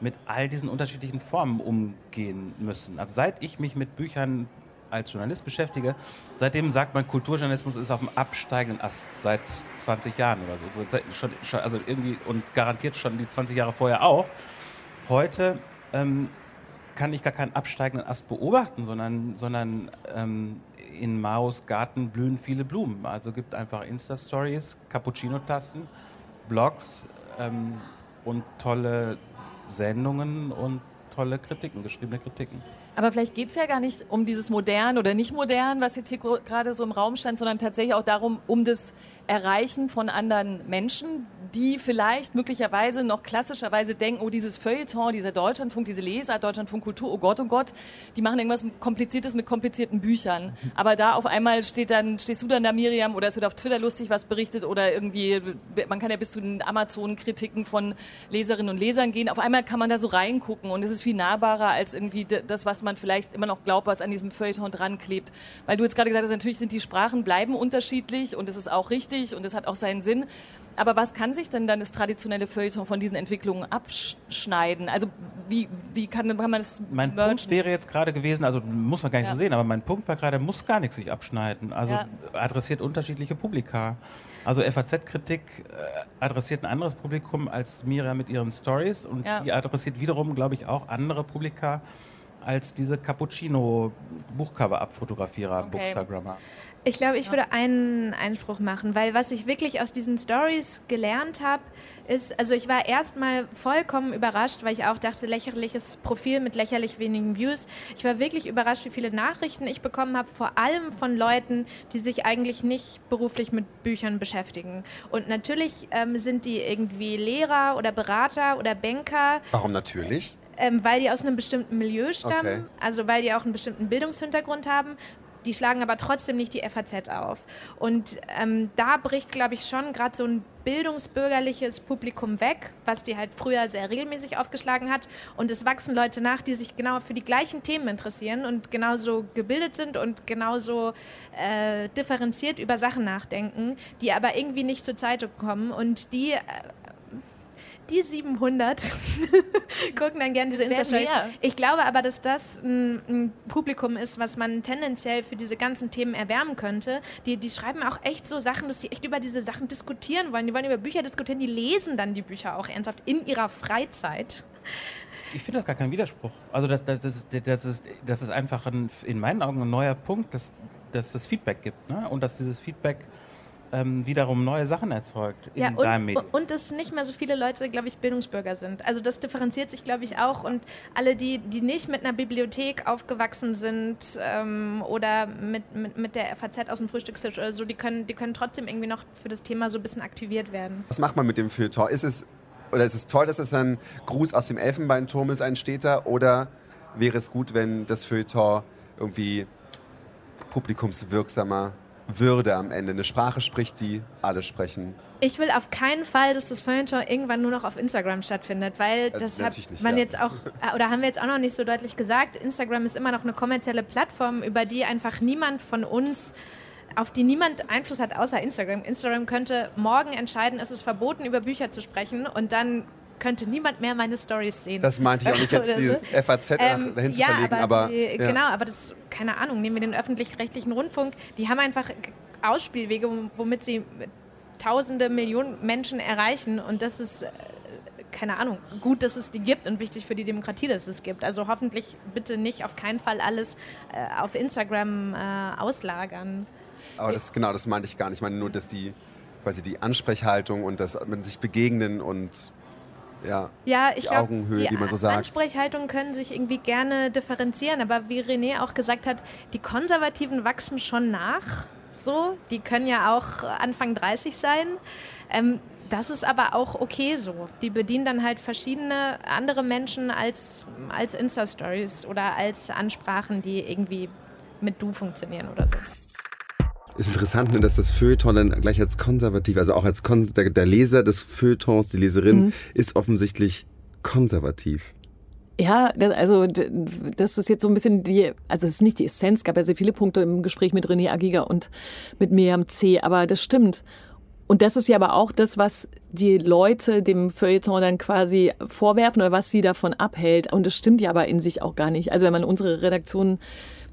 mit all diesen unterschiedlichen Formen umgehen müssen. Also seit ich mich mit Büchern als Journalist beschäftige, seitdem sagt man, Kulturjournalismus ist auf dem absteigenden Ast seit zwanzig Jahren oder so. Seit, schon, schon, also irgendwie und garantiert schon die zwanzig Jahre vorher auch. Heute ähm, kann ich gar keinen absteigenden Ast beobachten, sondern, sondern ähm, in Maos Garten blühen viele Blumen. Also gibt einfach Insta-Stories, Cappuccino-Tassen, Blogs ähm, und tolle Sendungen und tolle Kritiken, geschriebene Kritiken. Aber vielleicht geht es ja gar nicht um dieses modern oder nicht modern, was jetzt hier gerade so im Raum stand, sondern tatsächlich auch darum, um das Erreichen von anderen Menschen, die vielleicht möglicherweise noch klassischerweise denken, oh, dieses Feuilleton, dieser Deutschlandfunk, diese Leser, Deutschlandfunk Kultur, oh Gott, oh Gott, die machen irgendwas Kompliziertes mit komplizierten Büchern. Aber da auf einmal steht dann, stehst du dann da, Miriam, oder es wird auf Twitter lustig was berichtet oder irgendwie, man kann ja bis zu den Amazon-Kritiken von Leserinnen und Lesern gehen. Auf einmal kann man da so reingucken und es ist viel nahbarer als irgendwie das, was man vielleicht immer noch glaubt, was an diesem Feuilleton dran klebt. Weil du jetzt gerade gesagt hast, natürlich sind die Sprachen, bleiben unterschiedlich und das ist auch richtig. Und das hat auch seinen Sinn. Aber was kann sich denn dann das traditionelle Feuilleton von diesen Entwicklungen abschneiden? Also wie, wie kann, kann man das... Mein mergen? Punkt wäre jetzt gerade gewesen, also muss man gar nicht ja. so sehen, aber mein Punkt war gerade, muss gar nichts sich abschneiden. Also ja. adressiert unterschiedliche Publika. Also F A Z-Kritik adressiert ein anderes Publikum als Miriam mit ihren Stories. Und ja. die adressiert wiederum, glaube ich, auch andere Publika als diese Cappuccino-Buchcover-Abfotografierer, okay. Bookstagrammer. Ich glaube, ich würde einen Einspruch machen, weil was ich wirklich aus diesen Stories gelernt habe, ist, also ich war erstmal vollkommen überrascht, weil ich auch dachte, lächerliches Profil mit lächerlich wenigen Views. Ich war wirklich überrascht, wie viele Nachrichten ich bekommen habe, vor allem von Leuten, die sich eigentlich nicht beruflich mit Büchern beschäftigen. Und natürlich ähm, sind die irgendwie Lehrer oder Berater oder Banker. Warum natürlich? Ähm, weil die aus einem bestimmten Milieu stammen, okay. also weil die auch einen bestimmten Bildungshintergrund haben. Die schlagen aber trotzdem nicht die F A Z auf. Und ähm, da bricht, glaube ich, schon gerade so ein bildungsbürgerliches Publikum weg, was die halt früher sehr regelmäßig aufgeschlagen hat. Und es wachsen Leute nach, die sich genau für die gleichen Themen interessieren und genauso gebildet sind und genauso äh, differenziert über Sachen nachdenken, die aber irgendwie nicht zur Zeitung kommen. Und die... Äh, Die siebenhundert gucken dann gerne diese Insta-Stories. Ich glaube aber, dass das ein, ein Publikum ist, was man tendenziell für diese ganzen Themen erwärmen könnte. Die, die schreiben auch echt so Sachen, dass die echt über diese Sachen diskutieren wollen. Die wollen über Bücher diskutieren, die lesen dann die Bücher auch ernsthaft in ihrer Freizeit. Ich finde das gar kein Widerspruch. Also das, das, das, das, ist, das ist einfach ein, in meinen Augen ein neuer Punkt, dass, dass es Feedback gibt, ne? Und dass dieses Feedback ähm, wiederum neue Sachen erzeugt in ja, und, deinem Medium. Und dass nicht mehr so viele Leute, glaube ich, Bildungsbürger sind. Also das differenziert sich, glaube ich, auch. Und alle, die, die nicht mit einer Bibliothek aufgewachsen sind ähm, oder mit, mit, mit der F A Z aus dem Frühstückstisch oder so, die können, die können trotzdem irgendwie noch für das Thema so ein bisschen aktiviert werden. Was macht man mit dem Feuilleton? Ist es, oder ist es toll, dass es ein Gruß aus dem Elfenbeinturm ist, ein Städter? Oder wäre es gut, wenn das Feuilleton irgendwie publikumswirksamer würde am Ende? Eine Sprache spricht, die alle sprechen. Ich will auf keinen Fall, dass das Feuilleton irgendwann nur noch auf Instagram stattfindet, weil das hat man jetzt auch, oder haben wir jetzt auch noch nicht so deutlich gesagt, Instagram ist immer noch eine kommerzielle Plattform, über die einfach niemand von uns, auf die niemand Einfluss hat außer Instagram. Instagram könnte morgen entscheiden, es ist verboten, über Bücher zu sprechen, und dann könnte niemand mehr meine Stories sehen. Das meinte ich auch nicht, jetzt die F A Z ähm, dahin zu ja, verlegen. Aber aber, die, ja. Genau, aber das, keine Ahnung, nehmen wir den öffentlich-rechtlichen Rundfunk, die haben einfach Ausspielwege, womit sie tausende, Millionen Menschen erreichen, und das ist, keine Ahnung, gut, dass es die gibt und wichtig für die Demokratie, dass es gibt. Also hoffentlich bitte nicht, auf keinen Fall alles äh, auf Instagram äh, auslagern. Aber das, genau, das meinte ich gar nicht. Ich meine nur, dass die, quasi die Ansprechhaltung und dass man sich begegnen und Ja, ja, ich glaube, die, die man so sagt. Ansprechhaltungen können sich irgendwie gerne differenzieren, aber wie René auch gesagt hat, die Konservativen wachsen schon nach, so, die können ja auch Anfang dreißig sein, ähm, das ist aber auch okay so, die bedienen dann halt verschiedene andere Menschen als, als Insta-Stories oder als Ansprachen, die irgendwie mit Du funktionieren oder so. Ist interessant, ne, dass das Feuilleton dann gleich als konservativ, also auch als Kon- der, der Leser des Feuilletons, die Leserin, mhm. ist offensichtlich konservativ. Ja, das, also das ist jetzt so ein bisschen die, also es ist nicht die Essenz, gab ja sehr viele Punkte im Gespräch mit René Agiger und mit Miriam C., aber das stimmt. Und das ist ja aber auch das, was die Leute dem Feuilleton dann quasi vorwerfen oder was sie davon abhält. Und das stimmt ja aber in sich auch gar nicht. Also wenn man unsere Redaktion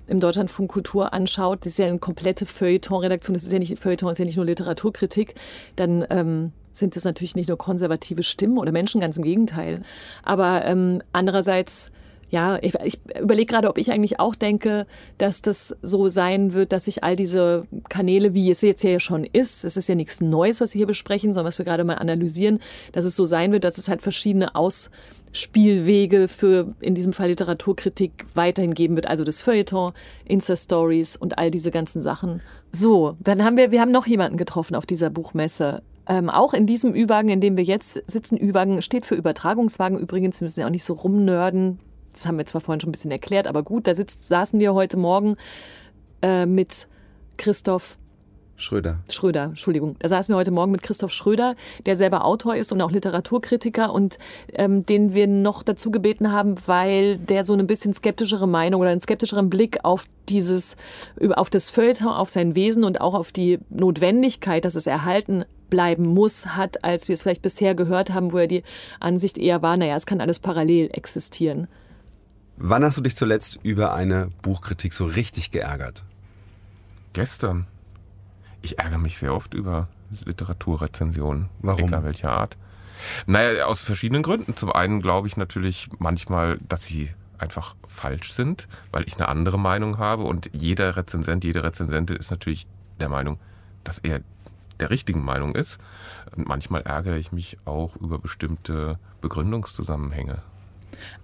im Deutschlandfunk Kultur anschaut, das ist ja eine komplette Feuilleton-Redaktion, das ist ja nicht, Feuilleton ist ja nicht nur Literaturkritik, dann ähm, sind das natürlich nicht nur konservative Stimmen oder Menschen, ganz im Gegenteil. Aber ähm, andererseits, ja, ich, ich überlege gerade, ob ich eigentlich auch denke, dass das so sein wird, dass sich all diese Kanäle, wie es jetzt hier schon ist, es ist ja nichts Neues, was wir hier besprechen, sondern was wir gerade mal analysieren, dass es so sein wird, dass es halt verschiedene Aus- Spielwege für, in diesem Fall Literaturkritik, weiterhin geben wird. Also das Feuilleton, Insta-Stories und all diese ganzen Sachen. So, dann haben wir, wir haben noch jemanden getroffen auf dieser Buchmesse. Ähm, auch in diesem Ü-Wagen, in dem wir jetzt sitzen. Ü-Wagen steht für Übertragungswagen übrigens. Wir müssen ja auch nicht so rumnörden. Das haben wir zwar vorhin schon ein bisschen erklärt, aber gut, da sitzt, saßen wir heute Morgen äh, mit Christoph Schröder. Schröder, Entschuldigung. Da saßen wir heute Morgen mit Christoph Schröder, der selber Autor ist und auch Literaturkritiker, und ähm, den wir noch dazu gebeten haben, weil der so eine bisschen skeptischere Meinung oder einen skeptischeren Blick auf dieses, auf das Feuilleton, auf sein Wesen und auch auf die Notwendigkeit, dass es erhalten bleiben muss, hat, als wir es vielleicht bisher gehört haben, wo er die Ansicht eher war, naja, es kann alles parallel existieren. Wann hast du dich zuletzt über eine Buchkritik so richtig geärgert? Gestern. Ich ärgere mich sehr oft über Literaturrezensionen. Warum? Egal welcher Art. Naja, aus verschiedenen Gründen. Zum einen glaube ich natürlich manchmal, dass sie einfach falsch sind, weil ich eine andere Meinung habe. Und jeder Rezensent, jede Rezensentin ist natürlich der Meinung, dass er der richtigen Meinung ist. Und manchmal ärgere ich mich auch über bestimmte Begründungszusammenhänge.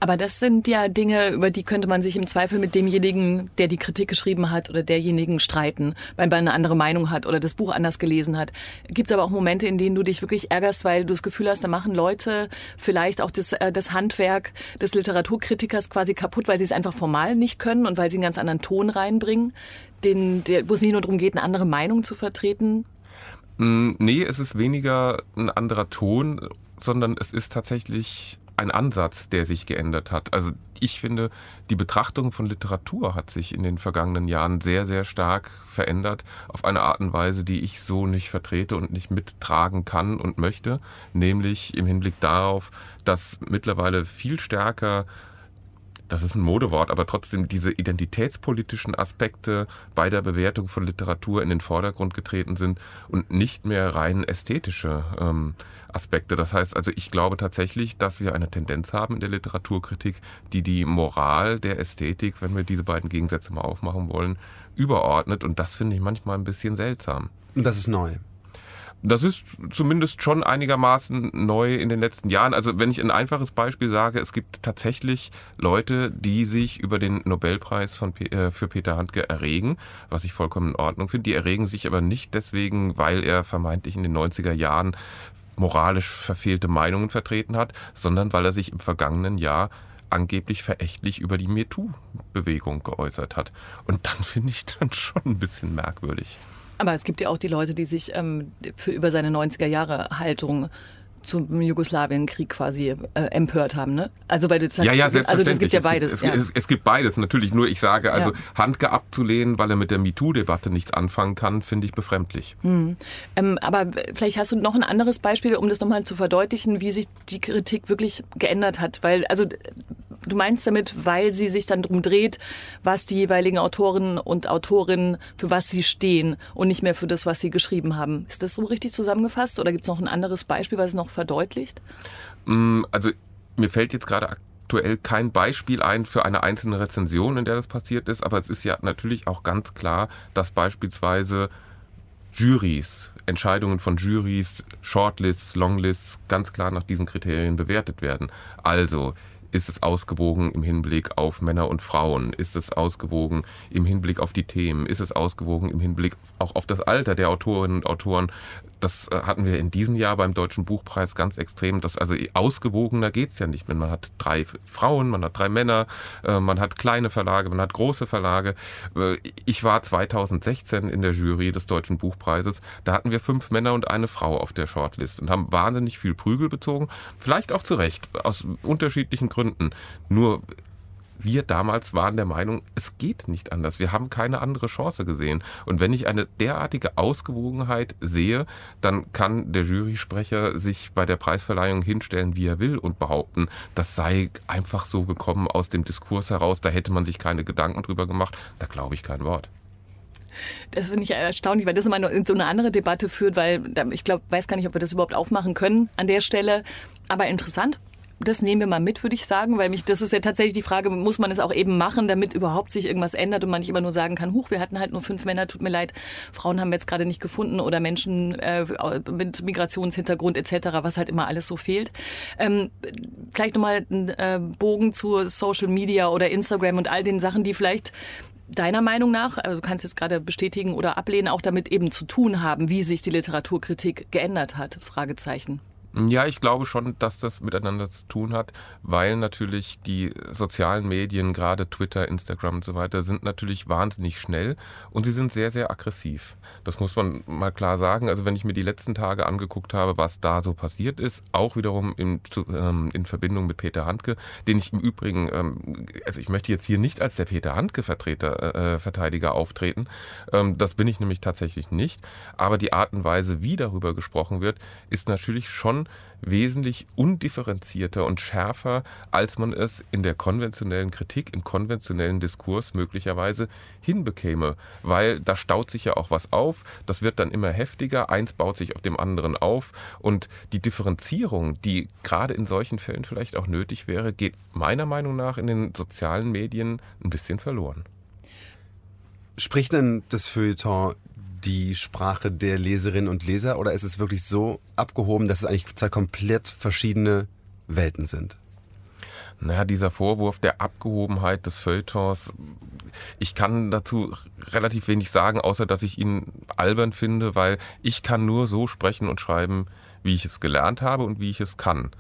Aber das sind ja Dinge, über die könnte man sich im Zweifel mit demjenigen, der die Kritik geschrieben hat oder derjenigen streiten, weil man eine andere Meinung hat oder das Buch anders gelesen hat. Gibt es aber auch Momente, in denen du dich wirklich ärgerst, weil du das Gefühl hast, da machen Leute vielleicht auch das, das Handwerk des Literaturkritikers quasi kaputt, weil sie es einfach formal nicht können und weil sie einen ganz anderen Ton reinbringen, den, der, wo es nicht nur darum geht, eine andere Meinung zu vertreten? Nee, es ist weniger ein anderer Ton, sondern es ist tatsächlich ein Ansatz, der sich geändert hat. Also ich finde, die Betrachtung von Literatur hat sich in den vergangenen Jahren sehr, sehr stark verändert, auf eine Art und Weise, die ich so nicht vertrete und nicht mittragen kann und möchte, nämlich im Hinblick darauf, dass mittlerweile viel stärker, das ist ein Modewort, aber trotzdem diese identitätspolitischen Aspekte bei der Bewertung von Literatur in den Vordergrund getreten sind und nicht mehr rein ästhetische ähm, Aspekte. Das heißt also, ich glaube tatsächlich, dass wir eine Tendenz haben in der Literaturkritik, die die Moral der Ästhetik, wenn wir diese beiden Gegensätze mal aufmachen wollen, überordnet. Und das finde ich manchmal ein bisschen seltsam. Und das ist neu. Das ist zumindest schon einigermaßen neu in den letzten Jahren. Also wenn ich ein einfaches Beispiel sage, es gibt tatsächlich Leute, die sich über den Nobelpreis von, äh, für Peter Handke erregen, was ich vollkommen in Ordnung finde. Die erregen sich aber nicht deswegen, weil er vermeintlich in den neunziger Jahren moralisch verfehlte Meinungen vertreten hat, sondern weil er sich im vergangenen Jahr angeblich verächtlich über die MeToo-Bewegung geäußert hat. Und dann finde ich dann schon ein bisschen merkwürdig. Aber es gibt ja auch die Leute, die sich ähm, für über seine neunziger-Jahre-Haltung zum Jugoslawienkrieg quasi äh, empört haben, ne? Also weil du sagst, ja, ja, selbstverständlich. Also es gibt ja beides. Es gibt, ja. Es, es gibt beides, natürlich. Nur ich sage, also ja. Handke abzulehnen, weil er mit der MeToo-Debatte nichts anfangen kann, finde ich befremdlich. Hm. Ähm, aber vielleicht hast du noch ein anderes Beispiel, um das nochmal zu verdeutlichen, wie sich die Kritik wirklich geändert hat. Weil, also du meinst damit, weil sie sich dann drum dreht, was die jeweiligen Autorinnen und Autorinnen, für was sie stehen und nicht mehr für das, was sie geschrieben haben. Ist das so richtig zusammengefasst oder gibt es noch ein anderes Beispiel, was es noch verdeutlicht? Also mir fällt jetzt gerade aktuell kein Beispiel ein für eine einzelne Rezension, in der das passiert ist, aber es ist ja natürlich auch ganz klar, dass beispielsweise Jurys, Entscheidungen von Jurys, Shortlists, Longlists ganz klar nach diesen Kriterien bewertet werden. Also ist es ausgewogen im Hinblick auf Männer und Frauen? Ist es ausgewogen im Hinblick auf die Themen? Ist es ausgewogen im Hinblick auch auf das Alter der Autorinnen und Autoren? Das hatten wir in diesem Jahr beim Deutschen Buchpreis ganz extrem. Das, also ausgewogener geht es ja nicht mehr. Man hat drei Frauen, man hat drei Männer, man hat kleine Verlage, man hat große Verlage. Ich war zweitausendsechzehn in der Jury des Deutschen Buchpreises. Da hatten wir fünf Männer und eine Frau auf der Shortlist und haben wahnsinnig viel Prügel bezogen. Vielleicht auch zu Recht, aus unterschiedlichen Gründen. Gründen. Nur wir damals waren der Meinung, es geht nicht anders. Wir haben keine andere Chance gesehen. Und wenn ich eine derartige Ausgewogenheit sehe, dann kann der Jurysprecher sich bei der Preisverleihung hinstellen, wie er will und behaupten, das sei einfach so gekommen aus dem Diskurs heraus. Da hätte man sich keine Gedanken drüber gemacht. Da glaube ich kein Wort. Das finde ich erstaunlich, weil das immer in so eine andere Debatte führt, weil ich glaube, weiß gar nicht, ob wir das überhaupt aufmachen können an der Stelle. Aber interessant. Das nehmen wir mal mit, würde ich sagen, weil mich, das ist ja tatsächlich die Frage, muss man es auch eben machen, damit überhaupt sich irgendwas ändert und man nicht immer nur sagen kann, huch, wir hatten halt nur fünf Männer, tut mir leid, Frauen haben wir jetzt gerade nicht gefunden oder Menschen äh, mit Migrationshintergrund et cetera, was halt immer alles so fehlt. Ähm, vielleicht nochmal einen äh, Bogen zu Social Media oder Instagram und all den Sachen, die vielleicht deiner Meinung nach, also du kannst jetzt gerade bestätigen oder ablehnen, auch damit eben zu tun haben, wie sich die Literaturkritik geändert hat, Fragezeichen. Ja, ich glaube schon, dass das miteinander zu tun hat, weil natürlich die sozialen Medien, gerade Twitter, Instagram und so weiter, sind natürlich wahnsinnig schnell und sie sind sehr, sehr aggressiv. Das muss man mal klar sagen. Also wenn ich mir die letzten Tage angeguckt habe, was da so passiert ist, auch wiederum in, ähm, in Verbindung mit Peter Handke, den ich im Übrigen, ähm, also ich möchte jetzt hier nicht als der Peter Handke-Vertreter, äh, Verteidiger auftreten, ähm, das bin ich nämlich tatsächlich nicht, aber die Art und Weise, wie darüber gesprochen wird, ist natürlich schon wesentlich undifferenzierter und schärfer, als man es in der konventionellen Kritik, im konventionellen Diskurs möglicherweise hinbekäme. Weil da staut sich ja auch was auf, das wird dann immer heftiger, eins baut sich auf dem anderen auf und die Differenzierung, die gerade in solchen Fällen vielleicht auch nötig wäre, geht meiner Meinung nach in den sozialen Medien ein bisschen verloren. Spricht denn das Feuilleton die Sprache der Leserinnen und Leser oder ist es wirklich so abgehoben, dass es eigentlich zwei komplett verschiedene Welten sind? Naja, dieser Vorwurf der Abgehobenheit des Feuilletons, ich kann dazu relativ wenig sagen, außer dass ich ihn albern finde, weil ich kann nur so sprechen und schreiben, wie ich es gelernt habe und wie ich es kann.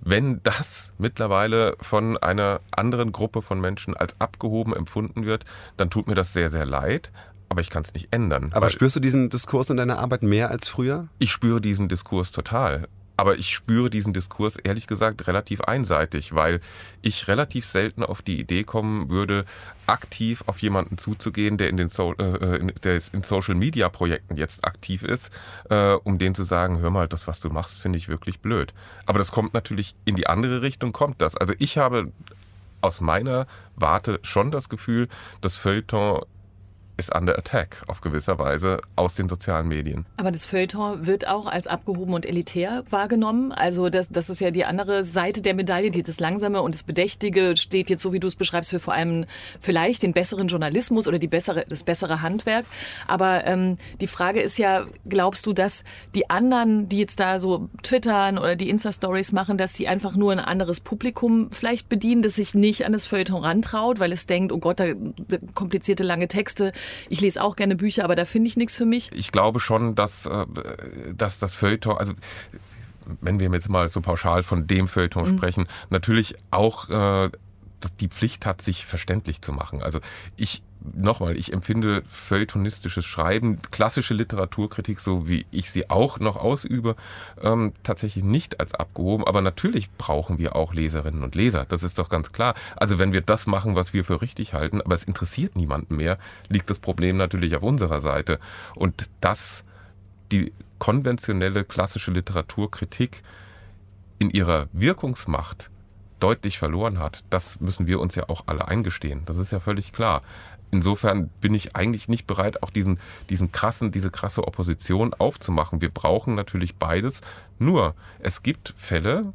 Wenn das mittlerweile von einer anderen Gruppe von Menschen als abgehoben empfunden wird, dann tut mir das sehr, sehr leid. Aber ich kann es nicht ändern. Aber spürst du diesen Diskurs in deiner Arbeit mehr als früher? Ich spüre diesen Diskurs total. Aber ich spüre diesen Diskurs ehrlich gesagt relativ einseitig, weil ich relativ selten auf die Idee kommen würde, aktiv auf jemanden zuzugehen, der in den so- äh, in, der in Social-Media-Projekten jetzt aktiv ist, äh, um denen zu sagen, hör mal, das, was du machst, finde ich wirklich blöd. Aber das kommt natürlich in die andere Richtung, kommt das. Also ich habe aus meiner Warte schon das Gefühl, dass Feuilleton ist under attack auf gewisser Weise aus den sozialen Medien. Aber das Feuilleton wird auch als abgehoben und elitär wahrgenommen. Also das, das ist ja die andere Seite der Medaille, die das Langsame und das Bedächtige steht jetzt, so wie du es beschreibst, für vor allem vielleicht den besseren Journalismus oder die bessere, das bessere Handwerk. Aber ähm, die Frage ist ja, glaubst du, dass die anderen, die jetzt da so twittern oder die Insta-Stories machen, dass sie einfach nur ein anderes Publikum vielleicht bedienen, das sich nicht an das Feuilleton rantraut, weil es denkt, oh Gott, da, da komplizierte lange Texte, ich lese auch gerne Bücher, aber da finde ich nichts für mich. Ich glaube schon, dass, dass das Feuilleton, also wenn wir jetzt mal so pauschal von dem Feuilleton mhm. sprechen, natürlich auch äh, die Pflicht hat, sich verständlich zu machen. Also ich, nochmal, ich empfinde feuilletonistisches Schreiben, klassische Literaturkritik, so wie ich sie auch noch ausübe, ähm, tatsächlich nicht als abgehoben. Aber natürlich brauchen wir auch Leserinnen und Leser, das ist doch ganz klar. Also wenn wir das machen, was wir für richtig halten, aber es interessiert niemanden mehr, liegt das Problem natürlich auf unserer Seite. Und dass die konventionelle klassische Literaturkritik in ihrer Wirkungsmacht deutlich verloren hat, das müssen wir uns ja auch alle eingestehen. Das ist ja völlig klar. Insofern bin ich eigentlich nicht bereit, auch diesen, diesen krassen, diese krasse Opposition aufzumachen. Wir brauchen natürlich beides. Nur, es gibt Fälle,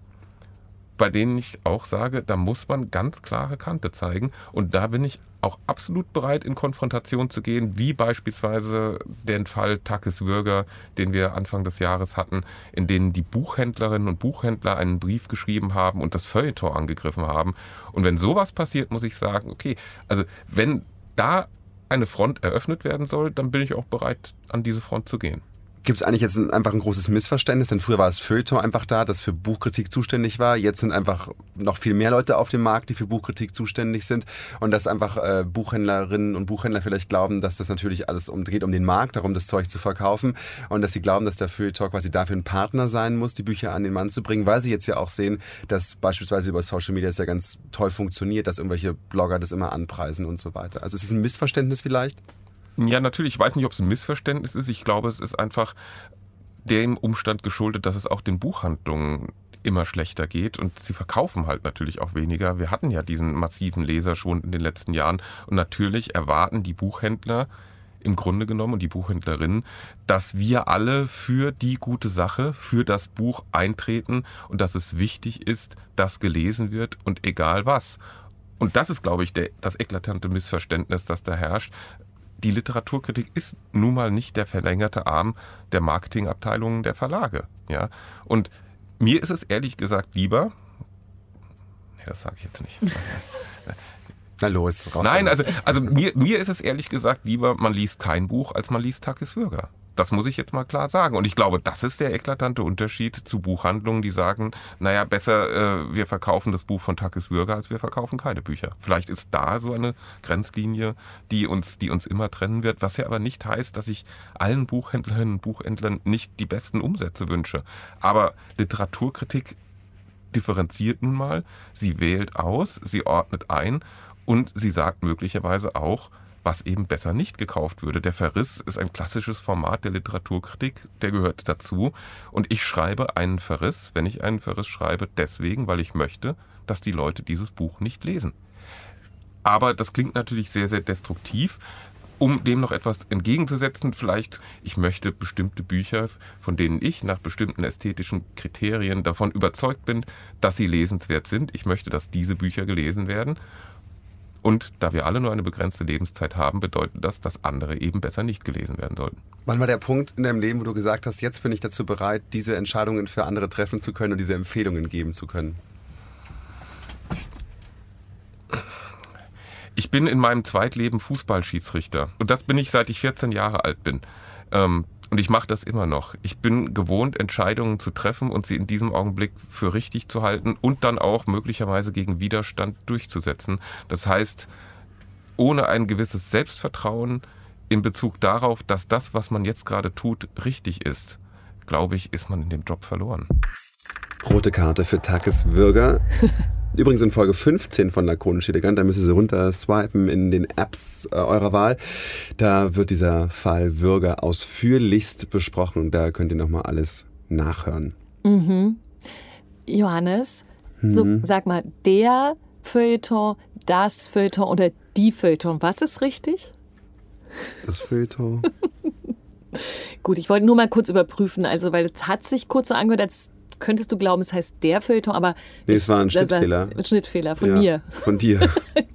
bei denen ich auch sage, da muss man ganz klare Kante zeigen. Und da bin ich auch absolut bereit, in Konfrontation zu gehen, wie beispielsweise den Fall Takis Würger, den wir Anfang des Jahres hatten, in denen die Buchhändlerinnen und Buchhändler einen Brief geschrieben haben und das Feuilleton angegriffen haben. Und wenn sowas passiert, muss ich sagen, okay, also wenn da eine Front eröffnet werden soll, dann bin ich auch bereit, an diese Front zu gehen. Gibt es eigentlich jetzt einfach ein großes Missverständnis? Denn früher war das Feuilleton einfach da, das für Buchkritik zuständig war. Jetzt sind einfach noch viel mehr Leute auf dem Markt, die für Buchkritik zuständig sind. Und dass einfach äh, Buchhändlerinnen und Buchhändler vielleicht glauben, dass das natürlich alles um, geht um den Markt, darum das Zeug zu verkaufen. Und dass sie glauben, dass der Feuilleton quasi dafür ein Partner sein muss, die Bücher an den Mann zu bringen. Weil sie jetzt ja auch sehen, dass beispielsweise über Social Media es ja ganz toll funktioniert, dass irgendwelche Blogger das immer anpreisen und so weiter. Also ist es ein Missverständnis vielleicht? Ja, natürlich. Ich weiß nicht, ob es ein Missverständnis ist. Ich glaube, es ist einfach dem Umstand geschuldet, dass es auch den Buchhandlungen immer schlechter geht und sie verkaufen halt natürlich auch weniger. Wir hatten ja diesen massiven Leserschwund in den letzten Jahren und natürlich erwarten die Buchhändler im Grunde genommen und die Buchhändlerinnen, dass wir alle für die gute Sache, für das Buch eintreten und dass es wichtig ist, dass gelesen wird und egal was. Und das ist, glaube ich, der, das eklatante Missverständnis, das da herrscht. Die Literaturkritik ist nun mal nicht der verlängerte Arm der Marketingabteilungen der Verlage. Ja? Und mir ist es ehrlich gesagt lieber, nee, das sage ich jetzt nicht. Na los, raus. Nein, also, also mir, mir ist es ehrlich gesagt lieber, man liest kein Buch, als man liest Takis Würger. Das muss ich jetzt mal klar sagen. Und ich glaube, das ist der eklatante Unterschied zu Buchhandlungen, die sagen, naja, besser äh, wir verkaufen das Buch von Takis Würger, als wir verkaufen keine Bücher. Vielleicht ist da so eine Grenzlinie, die uns, die uns immer trennen wird, was ja aber nicht heißt, dass ich allen Buchhändlerinnen und Buchhändlern nicht die besten Umsätze wünsche. Aber Literaturkritik differenziert nun mal, sie wählt aus, sie ordnet ein und sie sagt möglicherweise auch, was eben besser nicht gekauft würde. Der Verriss ist ein klassisches Format der Literaturkritik, der gehört dazu. Und ich schreibe einen Verriss, wenn ich einen Verriss schreibe, deswegen, weil ich möchte, dass die Leute dieses Buch nicht lesen. Aber das klingt natürlich sehr, sehr destruktiv. Um dem noch etwas entgegenzusetzen, vielleicht, ich möchte bestimmte Bücher, von denen ich nach bestimmten ästhetischen Kriterien davon überzeugt bin, dass sie lesenswert sind. Ich möchte, dass diese Bücher gelesen werden. Und da wir alle nur eine begrenzte Lebenszeit haben, bedeutet das, dass andere eben besser nicht gelesen werden sollten. Wann war der Punkt in deinem Leben, wo du gesagt hast, jetzt bin ich dazu bereit, diese Entscheidungen für andere treffen zu können und diese Empfehlungen geben zu können? Ich bin in meinem Zweitleben Fußballschiedsrichter. Und das bin ich, seit ich vierzehn Jahre alt bin. Ähm, Und ich mache das immer noch. Ich bin gewohnt, Entscheidungen zu treffen und sie in diesem Augenblick für richtig zu halten und dann auch möglicherweise gegen Widerstand durchzusetzen. Das heißt, ohne ein gewisses Selbstvertrauen in Bezug darauf, dass das, was man jetzt gerade tut, richtig ist, glaube ich, ist man in dem Job verloren. Rote Karte für Takis Würger. Übrigens in Folge fünfzehn von Lakonisch Elegant, da müsst ihr sie runter swipen in den Apps äh, eurer Wahl. Da wird dieser Fall Würger ausführlichst besprochen und da könnt ihr nochmal alles nachhören. Mhm. Johannes, mhm. So, sag mal, der Feuilleton, das Feuilleton oder die Feuilleton, was ist richtig? Das Feuilleton. Gut, ich wollte nur mal kurz überprüfen, also weil es hat sich kurz so angehört, als könntest du glauben, es heißt der Feuilleton, aber... Nee, es war ein Schnittfehler. Ein Schnittfehler von ja, mir. Von dir.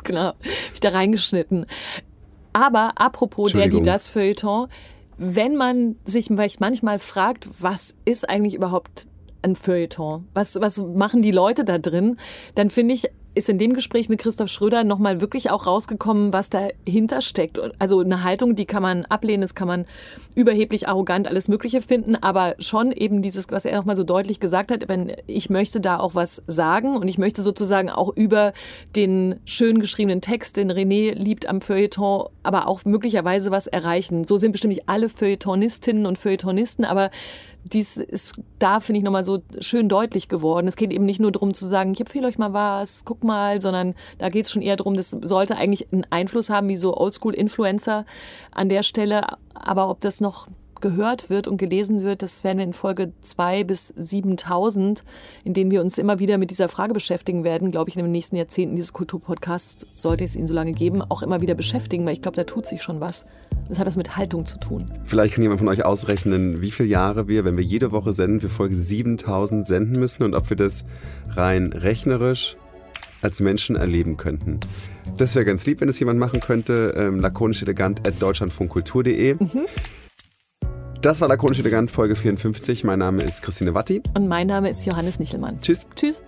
Genau, hab ich da reingeschnitten. Aber apropos der, die, das Feuilleton, wenn man sich manchmal fragt, was ist eigentlich überhaupt ein Feuilleton? Was, was machen die Leute da drin? Dann finde ich, ist in dem Gespräch mit Christoph Schröder nochmal wirklich auch rausgekommen, was dahinter steckt. Also eine Haltung, die kann man ablehnen, das kann man überheblich, arrogant, alles Mögliche finden, aber schon eben dieses, was er nochmal so deutlich gesagt hat, wenn ich möchte da auch was sagen und ich möchte sozusagen auch über den schön geschriebenen Text, den René liebt am Feuilleton, aber auch möglicherweise was erreichen. So sind bestimmt nicht alle Feuilletonistinnen und Feuilletonisten, aber dies ist da, finde ich, nochmal so schön deutlich geworden. Es geht eben nicht nur darum zu sagen, ich empfehle euch mal was, guck mal, sondern da geht es schon eher darum, das sollte eigentlich einen Einfluss haben, wie so Oldschool-Influencer an der Stelle. Aber ob das noch gehört wird und gelesen wird, das werden wir in Folge zwei bis siebentausend, in denen wir uns immer wieder mit dieser Frage beschäftigen werden, glaube ich, in den nächsten Jahrzehnten dieses Kulturpodcasts, sollte es ihn so lange geben, auch immer wieder beschäftigen, weil ich glaube, da tut sich schon was. Das hat was mit Haltung zu tun. Vielleicht kann jemand von euch ausrechnen, wie viele Jahre wir, wenn wir jede Woche senden, für Folge siebentausend senden müssen und ob wir das rein rechnerisch als Menschen erleben könnten. Das wäre ganz lieb, wenn es jemand machen könnte. Ähm, lakonisch elegant at deutschlandfunkkultur punkt de. Mhm. Das war Lakonisch Elegant, Folge vierundfünfzig. Mein Name ist Christine Watty. Und mein Name ist Johannes Michelmann. Tschüss. Tschüss.